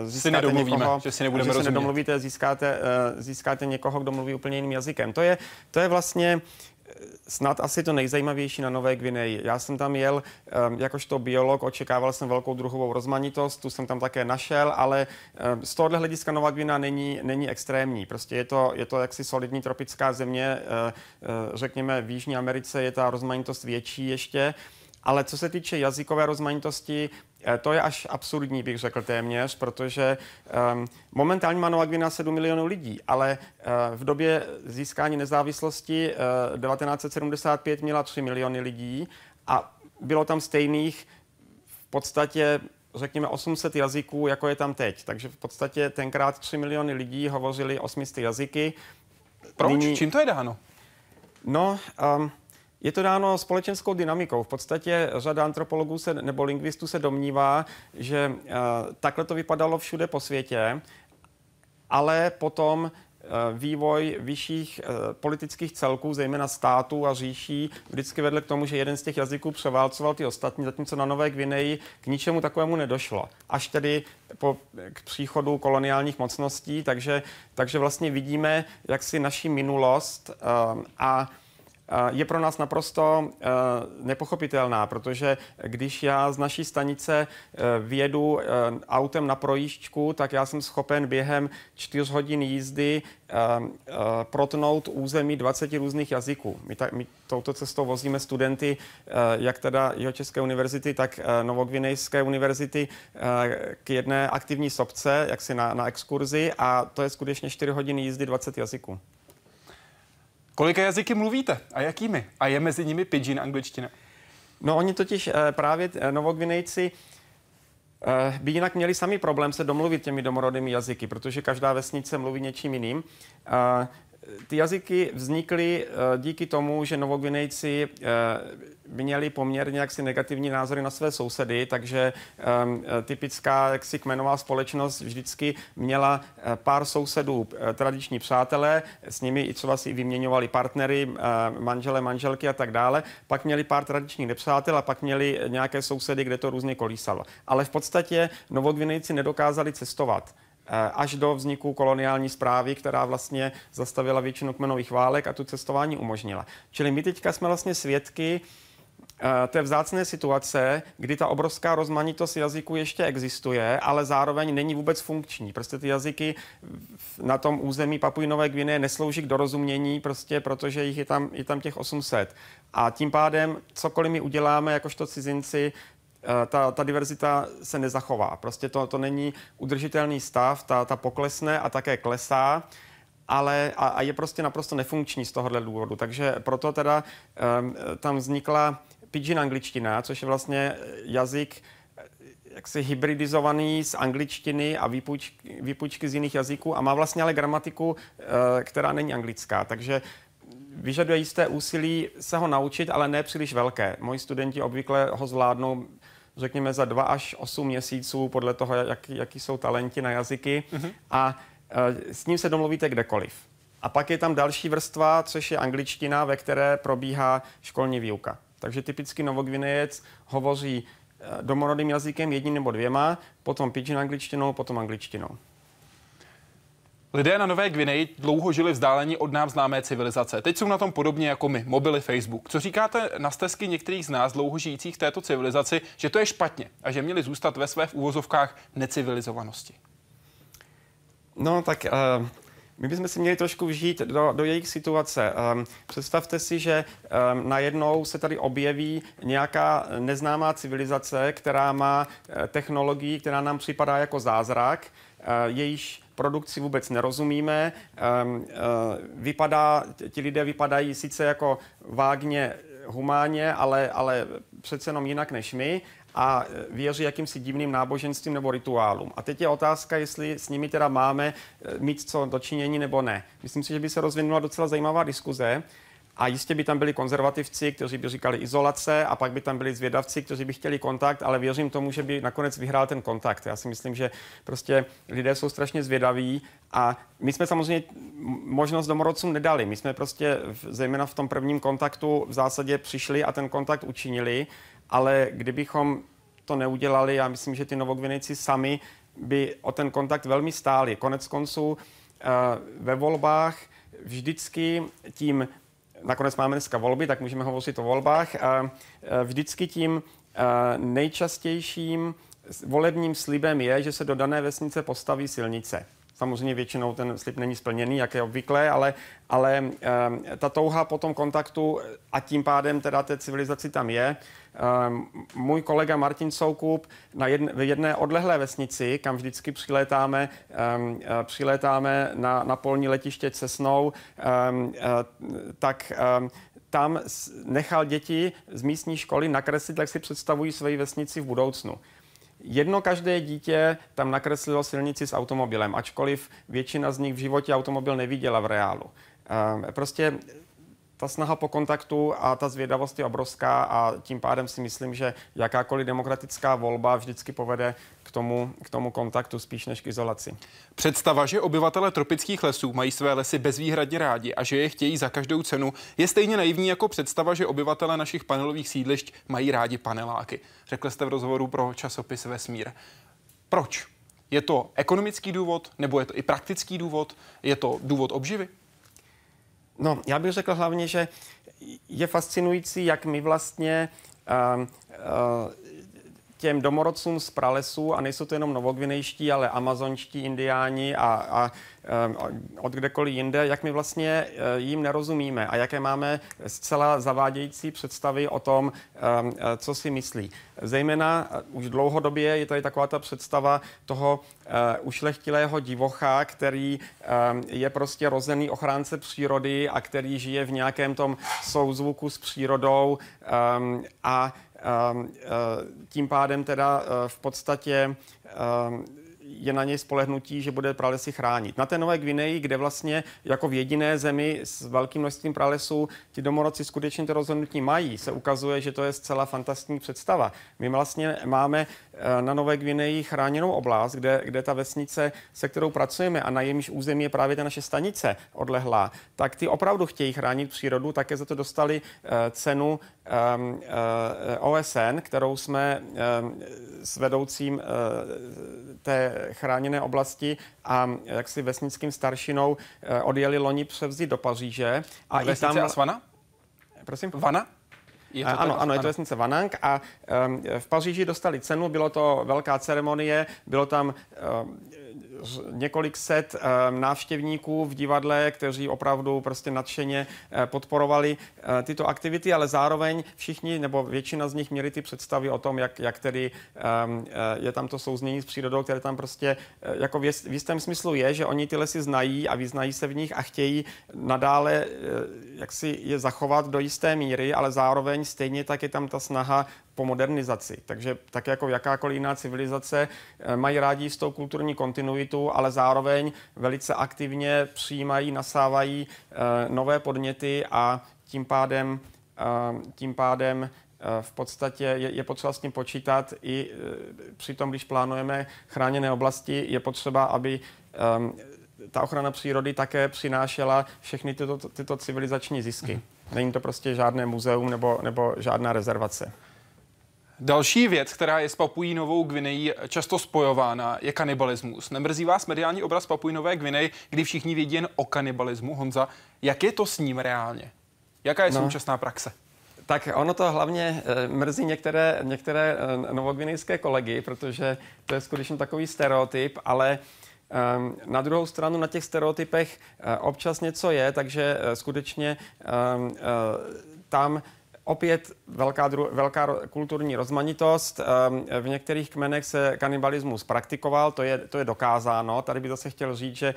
získáte někoho, že si nebudeme rozumět. Nedomluvíte, získáte, získáte někoho, kdo mluví úplně jiným jazykem. To je, to je vlastně snad asi to nejzajímavější na Nové Guineji. Já jsem tam jel jakožto biolog, očekával jsem velkou druhovou rozmanitost, tu jsem tam také našel, ale z tohohle hlediska Nová Guinea není, není extrémní. Prostě je to, je to jaksi solidní tropická země, řekněme v Jižní Americe je ta rozmanitost větší ještě, ale co se týče jazykové rozmanitosti, to je až absurdní, bych řekl téměř, protože um, momentálně má Nová Guinea sedm milionů lidí, ale uh, v době získání nezávislosti uh, devatenáct set sedmdesát pět měla tři miliony lidí a bylo tam stejných v podstatě, řekněme, osm set jazyků, jako je tam teď. Takže v podstatě tenkrát tři miliony lidí hovořili osm set jazyky. Proč? Nyní... Čím to je dáno? No... Um, Je to dáno společenskou dynamikou. V podstatě řada antropologů se, nebo lingvistů se domnívá, že uh, takhle to vypadalo všude po světě, ale potom vývoj vyšších politických celků, zejména států a říší, vždycky vedl k tomu, že jeden z těch jazyků převálcoval ty ostatní, zatímco na Nové Gvineji k ničemu takovému nedošlo. Až tedy po, k příchodu koloniálních mocností, takže, takže vlastně vidíme jaksi naši minulost a je pro nás naprosto nepochopitelná, protože když já z naší stanice vyjedu autem na projížďku, tak já jsem schopen během čtyř hodin jízdy protnout území dvaceti různých jazyků. My, ta, my touto cestou vozíme studenty jak teda Jihočeské univerzity, tak Novogvinejské univerzity k jedné aktivní sobce, jaksi na, na exkurzi, a to je skutečně čtyři hodiny jízdy dvaceti jazyků. Kolika jazyky mluvíte a jakými? A je mezi nimi pidžin, angličtina? No oni totiž právě Novogvinejci by jinak měli sami problém se domluvit těmi domorodými jazyky, protože každá vesnice mluví něčím jiným. Ty jazyky vznikly díky tomu, že Novogvinejci měli poměrně jaksi negativní názory na své sousedy, takže typická jaksi kmenová společnost vždycky měla pár sousedů tradiční přátelé, s nimi i třeba si vyměňovali partnery, manžele, manželky a tak dále. Pak měli pár tradičních nepřátel a pak měli nějaké sousedy, kde to různě kolísalo. Ale v podstatě Novogvinejci nedokázali cestovat až do vzniku koloniální správy, která vlastně zastavila většinu kmenových válek a tu cestování umožnila. Čili my teďka jsme vlastně svědky té vzácné situace, kdy ta obrovská rozmanitost jazyků ještě existuje, ale zároveň není vůbec funkční. Prostě ty jazyky na tom území Papuji Nové Gvineje neslouží k dorozumění, prostě protože jich je tam, je tam těch osm set. A tím pádem cokoliv my uděláme jakožto cizinci, Ta, ta diverzita se nezachová. Prostě to, to není udržitelný stav, ta, ta poklesne a také klesá, ale a, a je prostě naprosto nefunkční z tohohle důvodu. Takže proto teda um, tam vznikla pidgin angličtina, což je vlastně jazyk jaksi hybridizovaný z angličtiny a výpůjčky, výpůjčky z jiných jazyků a má vlastně ale gramatiku, uh, která není anglická. Takže vyžaduje jisté úsilí se ho naučit, ale ne příliš velké. Moji studenti obvykle ho zvládnou, řekněme, za dva až osm měsíců, podle toho, jak, jaký jsou talenti na jazyky. Mm-hmm. A e, s ním se domluvíte kdekoliv. A pak je tam další vrstva, což je angličtina, ve které probíhá školní výuka. Takže typicky Novogvinejec hovoří domorodým jazykem jedním nebo dvěma, potom pidžin angličtinou, potom angličtinou. Lidé na Nové Gvineji dlouho žili vzdáleni od nám známé civilizace. Teď jsou na tom podobně jako my, mobily, Facebook. Co říkáte na stesky některých z nás dlouho žijících v této civilizaci, že to je špatně a že měli zůstat ve své v úvozovkách necivilizovanosti? No tak uh, my bychom si měli trošku vžít do, do jejich situace. Um, představte si, že um, najednou se tady objeví nějaká neznámá civilizace, která má uh, technologii, která nám připadá jako zázrak, uh, jejíž produkci vůbec nerozumíme. Vypadá, ti lidé vypadají sice jako vágně humánně, ale, ale přece jenom jinak než my a věří jakýmsi divným náboženstvím nebo rituálům. A teď je otázka, jestli s nimi teda máme mít co dočinění nebo ne. Myslím si, že by se rozvinula docela zajímavá diskuze. A jistě by tam byli konzervativci, kteří by říkali izolace, a pak by tam byli zvědavci, kteří by chtěli kontakt, ale věřím tomu, že by nakonec vyhrál ten kontakt. Já si myslím, že prostě lidé jsou strašně zvědaví a my jsme samozřejmě možnost domorodcům nedali. My jsme prostě zejména v tom prvním kontaktu v zásadě přišli a ten kontakt učinili, ale kdybychom to neudělali, já myslím, že ty Novogvinejci sami by o ten kontakt velmi stáli. Konec konců ve volbách vždycky tím nakonec máme dneska volby, tak můžeme hovořit o volbách. Vždycky tím nejčastějším volebním slibem je, že se do dané vesnice postaví silnice. Samozřejmě většinou ten slib není splněný, jak je obvyklé, ale, ale ta touha po tom kontaktu a tím pádem teda té civilizaci tam je. Můj kolega Martin Soukup na jedne, v jedné odlehlé vesnici, kam vždycky přilétáme, přilétáme na, na polní letiště Cesnou, tak tam nechal děti z místní školy nakreslit, jak si představují svoji vesnici v budoucnu. Jedno každé dítě tam nakreslilo silnici s automobilem, ačkoliv většina z nich v životě automobil neviděla v reálu. Prostě Ta snaha po kontaktu a ta zvědavost je obrovská a tím pádem si myslím, že jakákoliv demokratická volba vždycky povede k tomu, k tomu kontaktu spíš než k izolaci. Představa, že obyvatelé tropických lesů mají své lesy bezvýhradně rádi a že je chtějí za každou cenu, je stejně naivní jako představa, že obyvatelé našich panelových sídlišť mají rádi paneláky. Řekl jste v rozhovoru pro časopis Vesmír. Proč? Je to ekonomický důvod, nebo je to i praktický důvod? Je to důvod obživy? No, já bych řekl hlavně, že je fascinující, jak my vlastně uh, uh, těm domorodcům z pralesů, a nejsou to jenom novogvinejští, ale amazonští indiáni a, a od kdekoliv jinde, jak my vlastně jim nerozumíme a jaké máme zcela zavádějící představy o tom, co si myslí. Zejména už dlouhodobě je tady taková ta představa toho ušlechtilého divocha, který je prostě rozený ochránce přírody a který žije v nějakém tom souzvuku s přírodou a tím pádem teda v podstatě je na něj spolehnutí, že bude pralesy chránit. Na té Nové Gvineji, kde vlastně jako v jediné zemi s velkým množstvím pralesů ti domorodci skutečně to rozhodnutí mají, se ukazuje, že to je zcela fantastní představa. My vlastně máme na Nové Gvineji chráněnou oblast, kde, kde ta vesnice, se kterou pracujeme a na jejímž území je právě ta naše stanice odlehlá, tak ty opravdu chtějí chránit přírodu, také za to dostali cenu O S N, kterou jsme s vedoucím té chráněné oblasti a jaksi vesnickým staršinou odjeli loni převzít do Paříže. A vesnice tam... Asvana? Prosím? Vana? Je to ano, teda, ano, je to vesnice Vanang a um, v Paříži dostali cenu, bylo to velká ceremonie, bylo tam um, několik set um, návštěvníků v divadle, kteří opravdu prostě nadšeně uh, podporovali uh, tyto aktivity, ale zároveň všichni, nebo většina z nich měli ty představy o tom, jak, jak tedy um, uh, je tam to souznění s přírodou, které tam prostě uh, jako v, jest, v jistém smyslu je, že oni ty lesy znají a vyznají se v nich a chtějí nadále uh, jak si je zachovat do jisté míry, ale zároveň stejně tak je tam ta snaha po modernizaci. Takže tak jako jakákoliv jiná civilizace mají rádi jistou kulturní kontinuitu, ale zároveň velice aktivně přijímají, nasávají eh, nové podněty a tím pádem, eh, tím pádem eh, v podstatě je, je potřeba s tím počítat i eh, při tom, když plánujeme chráněné oblasti, je potřeba, aby eh, ta ochrana přírody také přinášela všechny tyto, tyto civilizační zisky. Není to prostě žádné muzeum nebo, nebo žádná rezervace. Další věc, která je s Papuí Novou Gvinejí často spojována, je kanibalismus. Nemrzí vás mediální obraz Papuí Nové Gvineji, kdy všichni vědí jen o kanibalismu? Honza, jak je to s ním reálně? Jaká je no. současná praxe? Tak ono to hlavně mrzí některé, některé novogvinejské kolegy, protože to je skutečně takový stereotyp, ale... Na druhou stranu na těch stereotypech občas něco je, takže skutečně tam opět velká, dru- velká kulturní rozmanitost. V některých kmenech se kanibalismus praktikoval, to je, to je dokázáno. Tady bych zase chtěl říct, že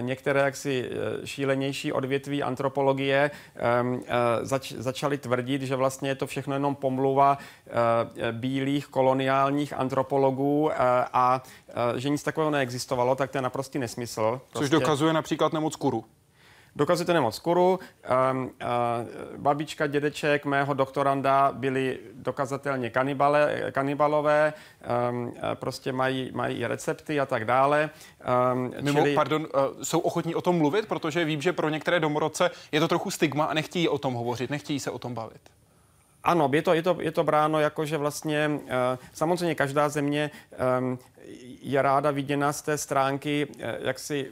některé jaksi šílenější odvětví antropologie zač- začaly tvrdit, že vlastně je to všechno jenom pomluva bílých koloniálních antropologů a že nic takového neexistovalo, tak to je naprostý nesmysl. Prostě... Což dokazuje například nemoc kuru. Dokazujete nemoc kuru. Babička, dědeček mého doktoranda byli dokazatelně kanibale, kanibalové, prostě mají, mají recepty a tak dále. Mimo, čili... pardon, jsou ochotní o tom mluvit, protože vím, že pro některé domorodce je to trochu stigma a nechtějí o tom hovořit, nechtějí se o tom bavit. Ano, je to, je to, je to bráno jako, že vlastně samozřejmě každá země je ráda viděna z té stránky, jak si...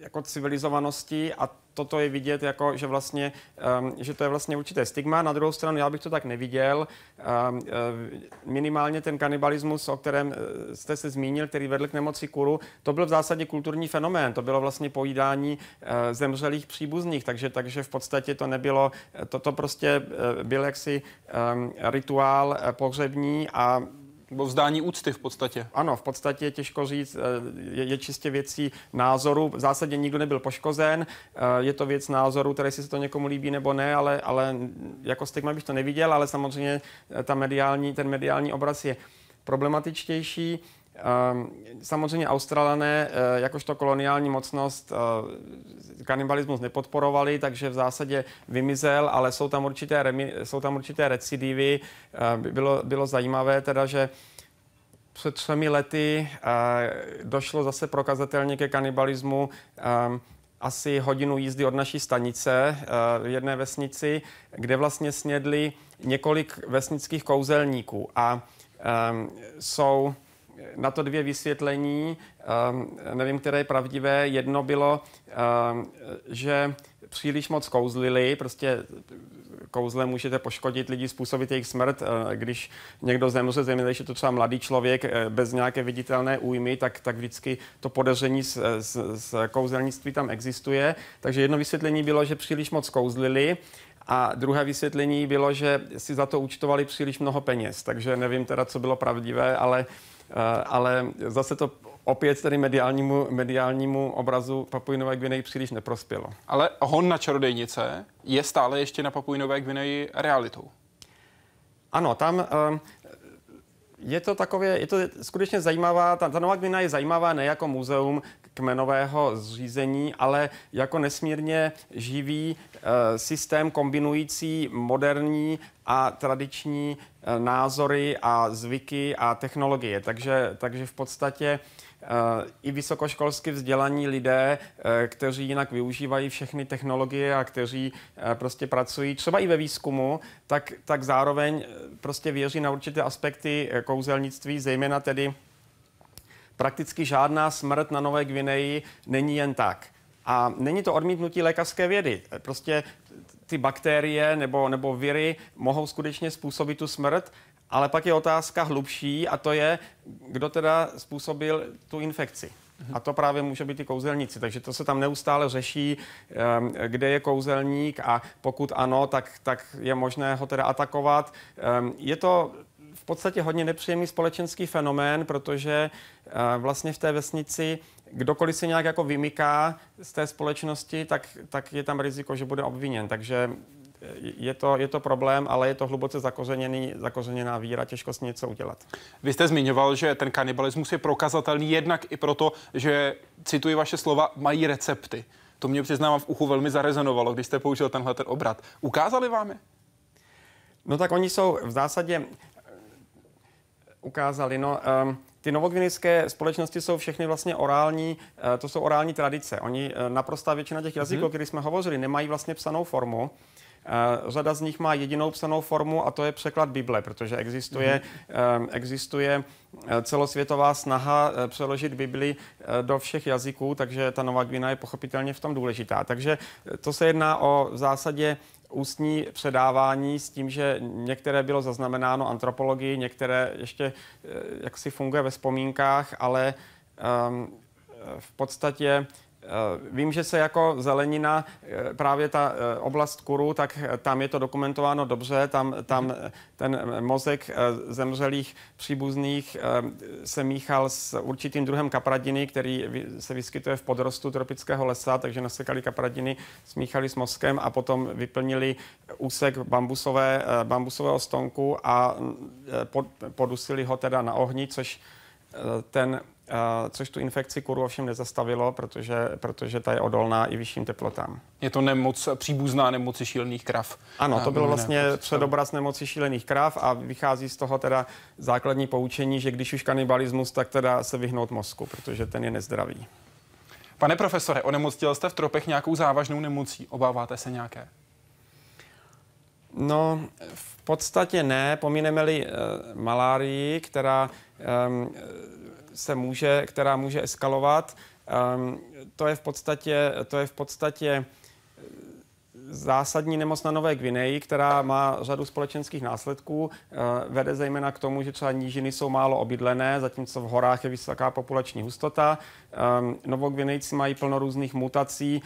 jako civilizovanosti a toto je vidět, jako, že, vlastně, um, že to je vlastně určité stigma. Na druhou stranu já bych to tak neviděl. Um, minimálně ten kanibalismus, o kterém jste se zmínil, který vedl k nemoci kuru, to byl v zásadě kulturní fenomén. To bylo vlastně pojídání uh, zemřelých příbuzných, takže, takže v podstatě to nebylo, toto prostě byl jaksi um, rituál pohřební a nebo vzdání úcty v podstatě. Ano, v podstatě těžko říct, je, je čistě věcí názoru. V zásadě nikdo nebyl poškozen, je to věc názoru, tedy jestli se to někomu líbí nebo ne, ale, ale jako stigma bych to neviděl, ale samozřejmě ta mediální, ten mediální obraz je problematičtější. Samozřejmě Australané, jakožto koloniální mocnost, kanibalismus nepodporovali, takže v zásadě vymizel, ale jsou tam určité, jsou tam určité recidivy. Bylo, bylo zajímavé teda, že před třemi lety došlo zase prokazatelně ke kanibalismu asi hodinu jízdy od naší stanice v jedné vesnici, kde vlastně snědli několik vesnických kouzelníků. A jsou na to dvě vysvětlení, nevím, které je pravdivé. Jedno bylo, že příliš moc kouzlili, prostě kouzlem můžete poškodit lidi, způsobit jejich smrt. Když někdo zemře, zejména když je to třeba mladý člověk bez nějaké viditelné újmy, tak, tak vždycky to podezření z, z, z kouzelnictví tam existuje. Takže jedno vysvětlení bylo, že příliš moc kouzlili. A druhé vysvětlení bylo, že si za to účtovali příliš mnoho peněz. Takže nevím teda, co bylo pravdivé, ale, ale zase to opět tedy mediálnímu, mediálnímu obrazu Papui Nové Gvineji příliš neprospělo. Ale hon na čarodejnice je stále ještě na Papui Nové Gvineji realitou. Ano, tam je to takové, je to skutečně zajímavá, ta, ta Nová Gvinea je zajímavá ne jako muzeum kmenového zřízení, ale jako nesmírně živý e, systém kombinující moderní a tradiční e, názory a zvyky a technologie. Takže, takže v podstatě i vysokoškolsky vzdělaní lidé, kteří jinak využívají všechny technologie a kteří prostě pracují třeba i ve výzkumu, tak, tak zároveň prostě věří na určité aspekty kouzelnictví, zejména tedy prakticky žádná smrt na Nové Gvineji není jen tak. A není to odmítnutí lékařské vědy. Prostě ty bakterie nebo, nebo viry mohou skutečně způsobit tu smrt, ale pak je otázka hlubší a to je, kdo teda způsobil tu infekci. A to právě může být i kouzelníci. Takže to se tam neustále řeší, kde je kouzelník a pokud ano, tak, tak je možné ho teda atakovat. Je to v podstatě hodně nepříjemný společenský fenomén, protože vlastně v té vesnici kdokoliv se nějak jako vymyká z té společnosti, tak, tak je tam riziko, že bude obviněn. Takže je to, je to problém, ale je to hluboce zakořeněný, zakořeněná víra, těžko s něco udělat. Vy jste zmiňoval, že ten kanibalismus je prokazatelný jednak i proto, že, cituji vaše slova, mají recepty. To mě, přiznám, v uchu velmi zarezonovalo, když jste použil tenhle ten obrat. Ukázali vám je? No tak oni jsou v zásadě... Ukázali, no... Um... Ty novogvinejské společnosti jsou všechny vlastně orální, to jsou orální tradice. Oni naprostá většina těch jazyků, o kterých jsme hovořili, nemají vlastně psanou formu. Řada z nich má jedinou psanou formu a to je překlad Bible, protože existuje, existuje celosvětová snaha přeložit Bibli do všech jazyků, takže ta Nová Gvinea je pochopitelně v tom důležitá. Takže to se jedná o v zásadě ústní předávání s tím, že některé bylo zaznamenáno antropologii, některé ještě jaksi funguje ve vzpomínkách, ale um, v podstatě vím, že se jako zelenina, právě ta oblast Kuru, tak tam je to dokumentováno dobře, tam, tam ten mozek zemřelých příbuzných se míchal s určitým druhem kapradiny, který se vyskytuje v podrostu tropického lesa, takže nasekali kapradiny, smíchali s mozkem a potom vyplnili úsek bambusové, bambusového stonku a podusili ho teda na ohni, což ten... což tu infekci kuru ovšem nezastavilo, protože, protože ta je odolná i vyšším teplotám. Je to nemoc příbuzná nemoci šílených krav. Ano, to byl vlastně předobraz nemoci šílených krav a vychází z toho teda základní poučení, že když už kanibalismus, tak teda se vyhnout mozku, protože ten je nezdravý. Pane profesore, onemocněl jste v tropech nějakou závažnou nemocí? Obáváte se nějaké? No, v podstatě ne. Pomineme-li e, malárii, která... E, se může, která může eskalovat. Um, to je v podstatě, to je v podstatě zásadní nemoc na Nové Gvineji, která má řadu společenských následků. Uh, vede zejména k tomu, že třeba nížiny jsou málo obydlené, zatímco v horách je vysoká populační hustota. Um, Novogvinejci mají plno různých mutací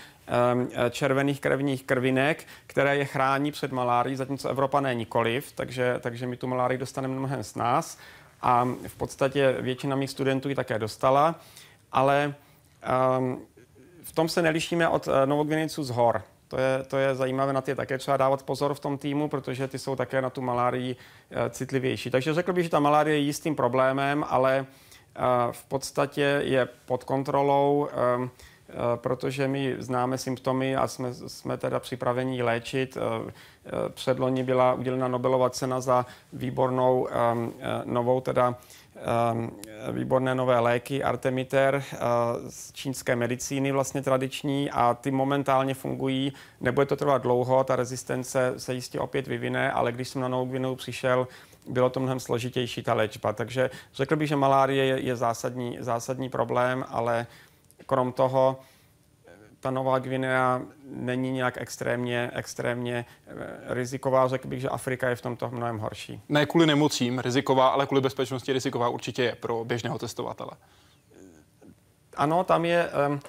um, červených krevních krvinek, které je chrání před malárií, zatímco Evropané nikoliv, takže, takže my tu malárii dostaneme mnohem z nás. A v podstatě většina mých studentů ji také dostala, ale um, v tom se nelišíme od uh, Novogvinejců z hor. To je, to je zajímavé, na ty je také třeba dávat pozor v tom týmu, protože ty jsou také na tu malárii uh, citlivější. Takže řekl bych, že ta malárie je jistým problémem, ale v podstatě je pod kontrolou, protože my známe symptomy a jsme, jsme teda připraveni ji léčit. Předloni byla udělena Nobelova cena za výbornou novou, teda výborné nové léky Artemiter z čínské medicíny, vlastně tradiční, a ty momentálně fungují. Nebude to trvat dlouho, ta rezistence se jistě opět vyvine, ale když jsem na Novou Guineu přišel, bylo to mnohem složitější ta léčba. Takže řekl bych, že malárie je, je zásadní, zásadní problém, ale krom toho ta Nová Guinea není nějak extrémně, extrémně riziková. Řekl bych, že Afrika je v tomto mnohem horší. Ne kvůli nemocím riziková, ale kvůli bezpečnosti riziková určitě je pro běžného testovatele. Ano, tam je um,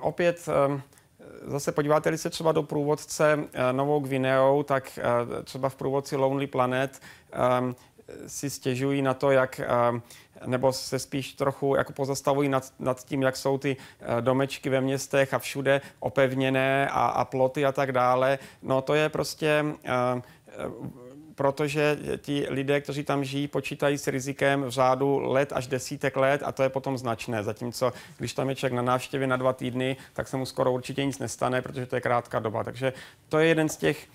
opět... Um, Zase podíváte-li se třeba do průvodce Novou Guineou, tak třeba v průvodci Lonely Planet um, si stěžují na to, jak, um, nebo se spíš trochu jako pozastavují nad, nad tím, jak jsou ty domečky ve městech a všude opevněné a, a ploty a tak dále. No to je prostě... Um, protože ti lidé, kteří tam žijí, počítají s rizikem v řádu let až desítek let a to je potom značné. Zatímco, když tam je člověk na návštěvě na dva týdny, tak se mu skoro určitě nic nestane, protože to je krátká doba. Takže to je jeden z těch,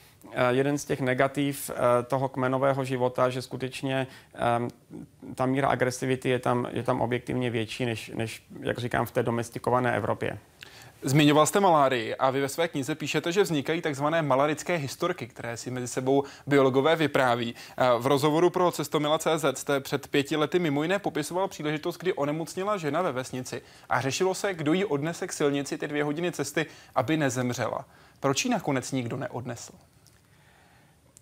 jeden z těch negativ toho kmenového života, že skutečně ta míra agresivity je tam, je tam objektivně větší, než, než, jak říkám, v té domestikované Evropě. Zmiňoval jste malárii a vy ve své knize píšete, že vznikají takzvané malarické historky, které si mezi sebou biologové vypráví. V rozhovoru pro Cestomila tečka cé zet jste před pěti lety mimo jiné popisoval příležitost, kdy onemocněla žena ve vesnici a řešilo se, kdo ji odnese k silnici ty dvě hodiny cesty, aby nezemřela. Proč ji nakonec nikdo neodnesl?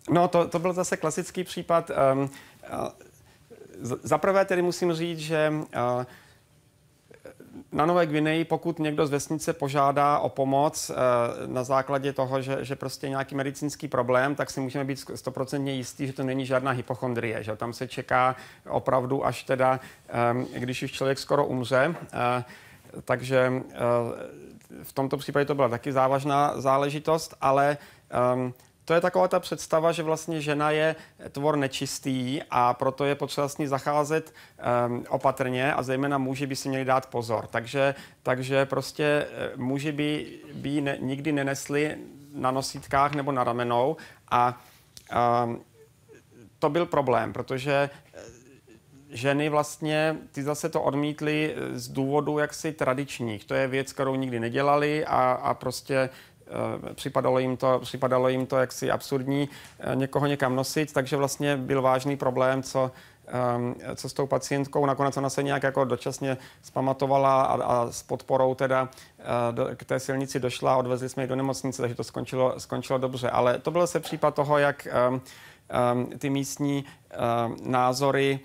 No to, to byl zase klasický případ. Zaprvé tedy musím říct, že... Na Nové Guineji, pokud někdo z vesnice požádá o pomoc na základě toho, že, že prostě nějaký medicínský problém, tak si můžeme být stoprocentně jistí, že to není žádná hypochondrie, že tam se čeká opravdu až teda, když už člověk skoro umře. Takže v tomto případě to byla taky závažná záležitost, ale... To je taková ta představa, že vlastně žena je tvor nečistý a proto je potřeba s ní zacházet um, opatrně a zejména muži by si měli dát pozor. Takže, takže prostě muži by, by ne, nikdy nenesli na nosítkách nebo na ramenou a um, to byl problém, protože ženy vlastně, ty zase to odmítly z důvodu jaksi tradičních. To je věc, kterou nikdy nedělali a, a prostě... Připadalo jim to, připadalo jim to jaksi absurdní někoho někam nosit, takže vlastně byl vážný problém, co, co s tou pacientkou. Nakonec ona se nějak jako dočasně zpamatovala a, a s podporou teda do, k té silnici došla a odvezli jsme ji do nemocnice, takže to skončilo, skončilo dobře. Ale to byl se případ toho, jak um, um, ty místní um, názory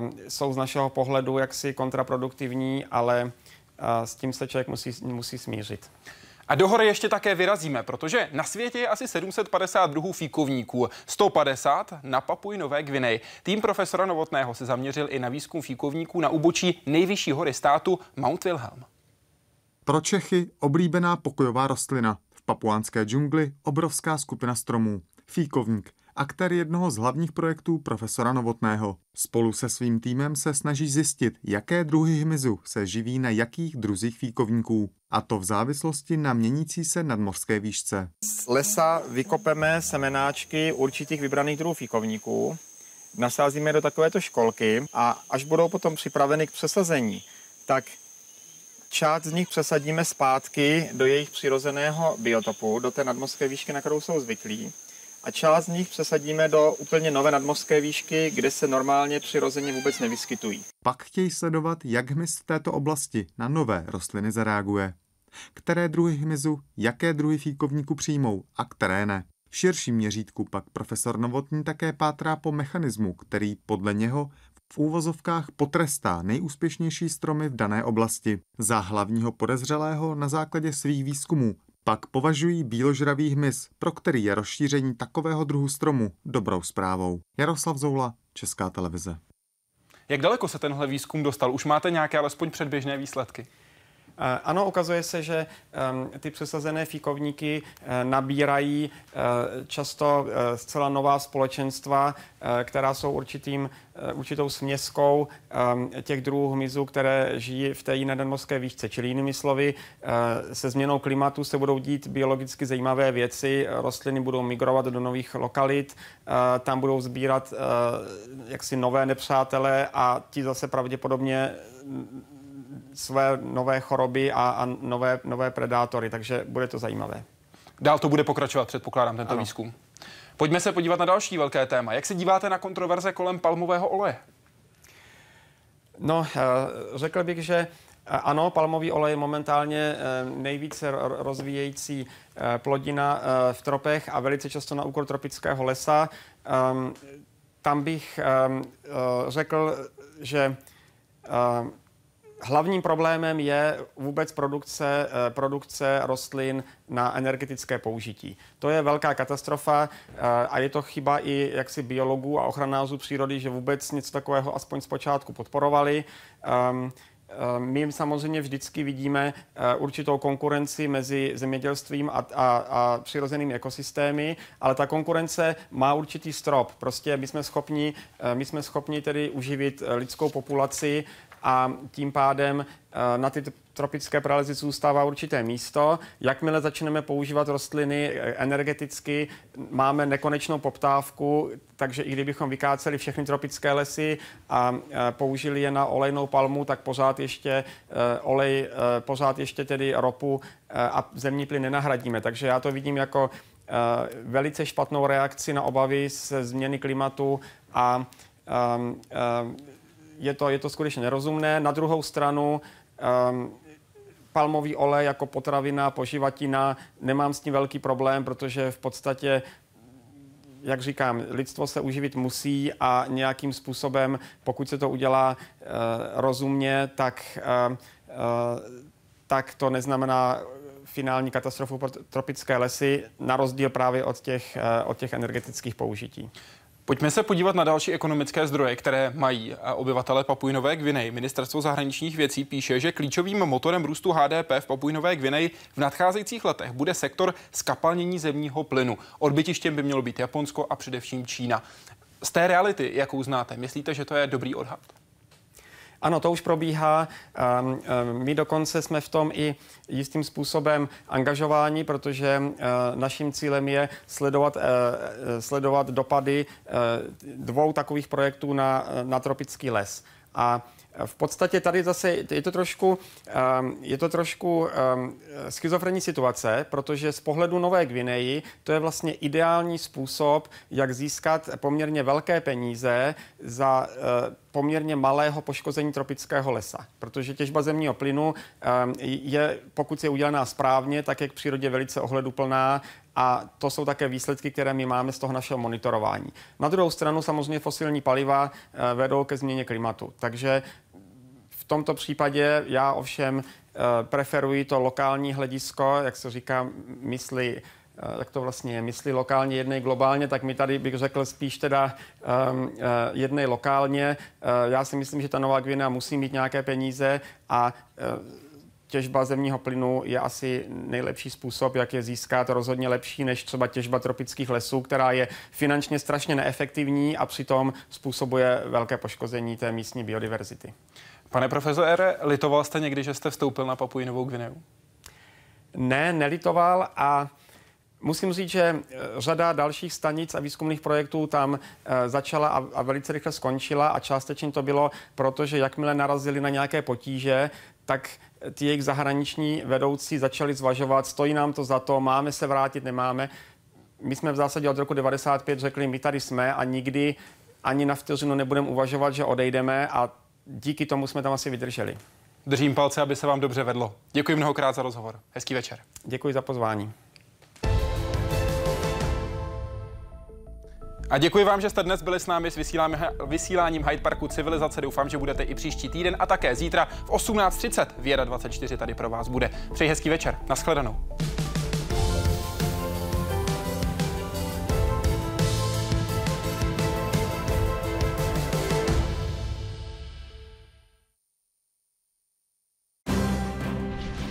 um, jsou z našeho pohledu jaksi kontraproduktivní, ale uh, s tím se člověk musí, musí smířit. A do hory ještě také vyrazíme, protože na světě je asi sedm set padesát druhů fíkovníků, sto padesát na Papui Nové Guineji. Tým profesora Novotného se zaměřil i na výzkum fíkovníků na úbočí nejvyšší hory státu Mount Wilhelm. Pro Čechy oblíbená pokojová rostlina. V papuánské džungli obrovská skupina stromů. Fíkovník, aktér jednoho z hlavních projektů profesora Novotného. Spolu se svým týmem se snaží zjistit, jaké druhy hmyzu se živí na jakých druzích fíkovníků. A to v závislosti na měnící se nadmořské výšce. Z lesa vykopeme semenáčky určitých vybraných druhů fíkovníků, nasázíme je do takovéto školky a až budou potom připraveny k přesazení, tak část z nich přesadíme zpátky do jejich přirozeného biotopu, do té nadmořské výšky, na kterou jsou zvyklí. A část z nich přesadíme do úplně nové nadmořské výšky, kde se normálně přirozeně vůbec nevyskytují. Pak chtějí sledovat, jak hmyz v této oblasti na nové rostliny zareaguje. Které druhy hmyzu, jaké druhy fíkovníku přijmou a které ne. V širším měřítku pak profesor Novotný také pátrá po mechanismu, který podle něho v úvozovkách potrestá nejúspěšnější stromy v dané oblasti. Za hlavního podezřelého na základě svých výzkumů pak považují bíložravý hmyz, pro který je rozšíření takového druhu stromu dobrou zprávou. Jaroslav Zoula, Česká televize. Jak daleko se tenhle výzkum dostal? Už máte nějaké alespoň předběžné výsledky? Ano, ukazuje se, že ty přesazené fíkovníky nabírají často zcela nová společenstva, která jsou určitým, určitou směskou těch druhů hmyzu, které žijí v té jiné nadmořské výšce. Čili jinými slovy, se změnou klimatu se budou dít biologicky zajímavé věci, rostliny budou migrovat do nových lokalit, tam budou sbírat jaksi nové nepřátelé a ti zase pravděpodobně své nové choroby a, a nové, nové predátory, takže bude to zajímavé. Dál to bude pokračovat, předpokládám, tento ano. výzkum. Pojďme se podívat na další velké téma. Jak se díváte na kontroverze kolem palmového oleje? No, řekl bych, že ano, palmový olej je momentálně nejvíce rozvíjející plodina v tropech a velice často na úkor tropického lesa. Tam bych řekl, že hlavním problémem je vůbec produkce, produkce rostlin na energetické použití. To je velká katastrofa a je to chyba i jaksi biologů a ochranářů přírody, že vůbec něco takového aspoň zpočátku podporovali. My samozřejmě vždycky vidíme určitou konkurenci mezi zemědělstvím a, a, a přirozenými ekosystémy, ale ta konkurence má určitý strop. Prostě my jsme schopni, my jsme schopni tedy uživit lidskou populaci a tím pádem na ty tropické pralezy zůstává určité místo. Jakmile začneme používat rostliny energeticky, máme nekonečnou poptávku, takže i kdybychom vykáceli všechny tropické lesy a použili je na olejnou palmu, tak pořád ještě olej, pořád ještě tedy ropu a zemní plyn nenahradíme. Takže já to vidím jako velice špatnou reakci na obavy ze změny klimatu a Je to, je to skutečně nerozumné. Na druhou stranu um, palmový olej jako potravina, poživatina, nemám s tím velký problém, protože v podstatě, jak říkám, lidstvo se uživit musí a nějakým způsobem, pokud se to udělá uh, rozumně, tak, uh, uh, tak to neznamená finální katastrofu pro tropické lesy, na rozdíl právě od těch, uh, od těch energetických použití. Pojďme se podívat na další ekonomické zdroje, které mají obyvatelé Papui Nové Guineji. Ministerstvo zahraničních věcí píše, že klíčovým motorem růstu H D P v Papui Nové Guineji v nadcházejících letech bude sektor zkapalnění zemního plynu. Odbytištěm by mělo být Japonsko a především Čína. Z té reality, jakou znáte, myslíte, že to je dobrý odhad? Ano, to už probíhá. My dokonce jsme v tom i jistým způsobem angažováni, protože naším cílem je sledovat, sledovat dopady dvou takových projektů na, na tropický les. A v podstatě tady zase je to trošku, je to trošku schizofrenní situace, protože z pohledu Nové Guineji to je vlastně ideální způsob, jak získat poměrně velké peníze za poměrně malého poškození tropického lesa. Protože těžba zemního plynu je, pokud je udělaná správně, tak je k přírodě velice ohleduplná a to jsou také výsledky, které my máme z toho našeho monitorování. Na druhou stranu samozřejmě fosilní paliva vedou ke změně klimatu. Takže v tomto případě já ovšem preferuji to lokální hledisko, jak se říká, mysli, jak to vlastně je, mysli lokálně, jednej globálně, tak mi tady bych řekl spíš teda um, jednej lokálně. Já si myslím, že ta Nová Guinea musí mít nějaké peníze a těžba zemního plynu je asi nejlepší způsob, jak je získat, rozhodně lepší než třeba těžba tropických lesů, která je finančně strašně neefektivní a přitom způsobuje velké poškození té místní biodiverzity. Pane profesore, litoval jste někdy, že jste vstoupil na Papui Novou Guineu? Ne, nelitoval a musím říct, že řada dalších stanic a výzkumných projektů tam začala a velice rychle skončila a částečně to bylo, protože jakmile narazili na nějaké potíže, tak ty jejich zahraniční vedoucí začali zvažovat, stojí nám to za to, máme se vrátit, nemáme. My jsme v zásadě od roku devadesát pět řekli, my tady jsme a nikdy ani na vteřinu nebudeme uvažovat, že odejdeme a díky tomu jsme tam asi vydrželi. Držím palce, aby se vám dobře vedlo. Děkuji mnohokrát za rozhovor. Hezký večer. Děkuji za pozvání. A děkuji vám, že jste dnes byli s námi s vysíláním Hyde Parku Civilizace. Doufám, že budete i příští týden a také zítra v osmnáct třicet. Věda dvacet čtyři tady pro vás bude. Přeji hezký večer. Naschledanou.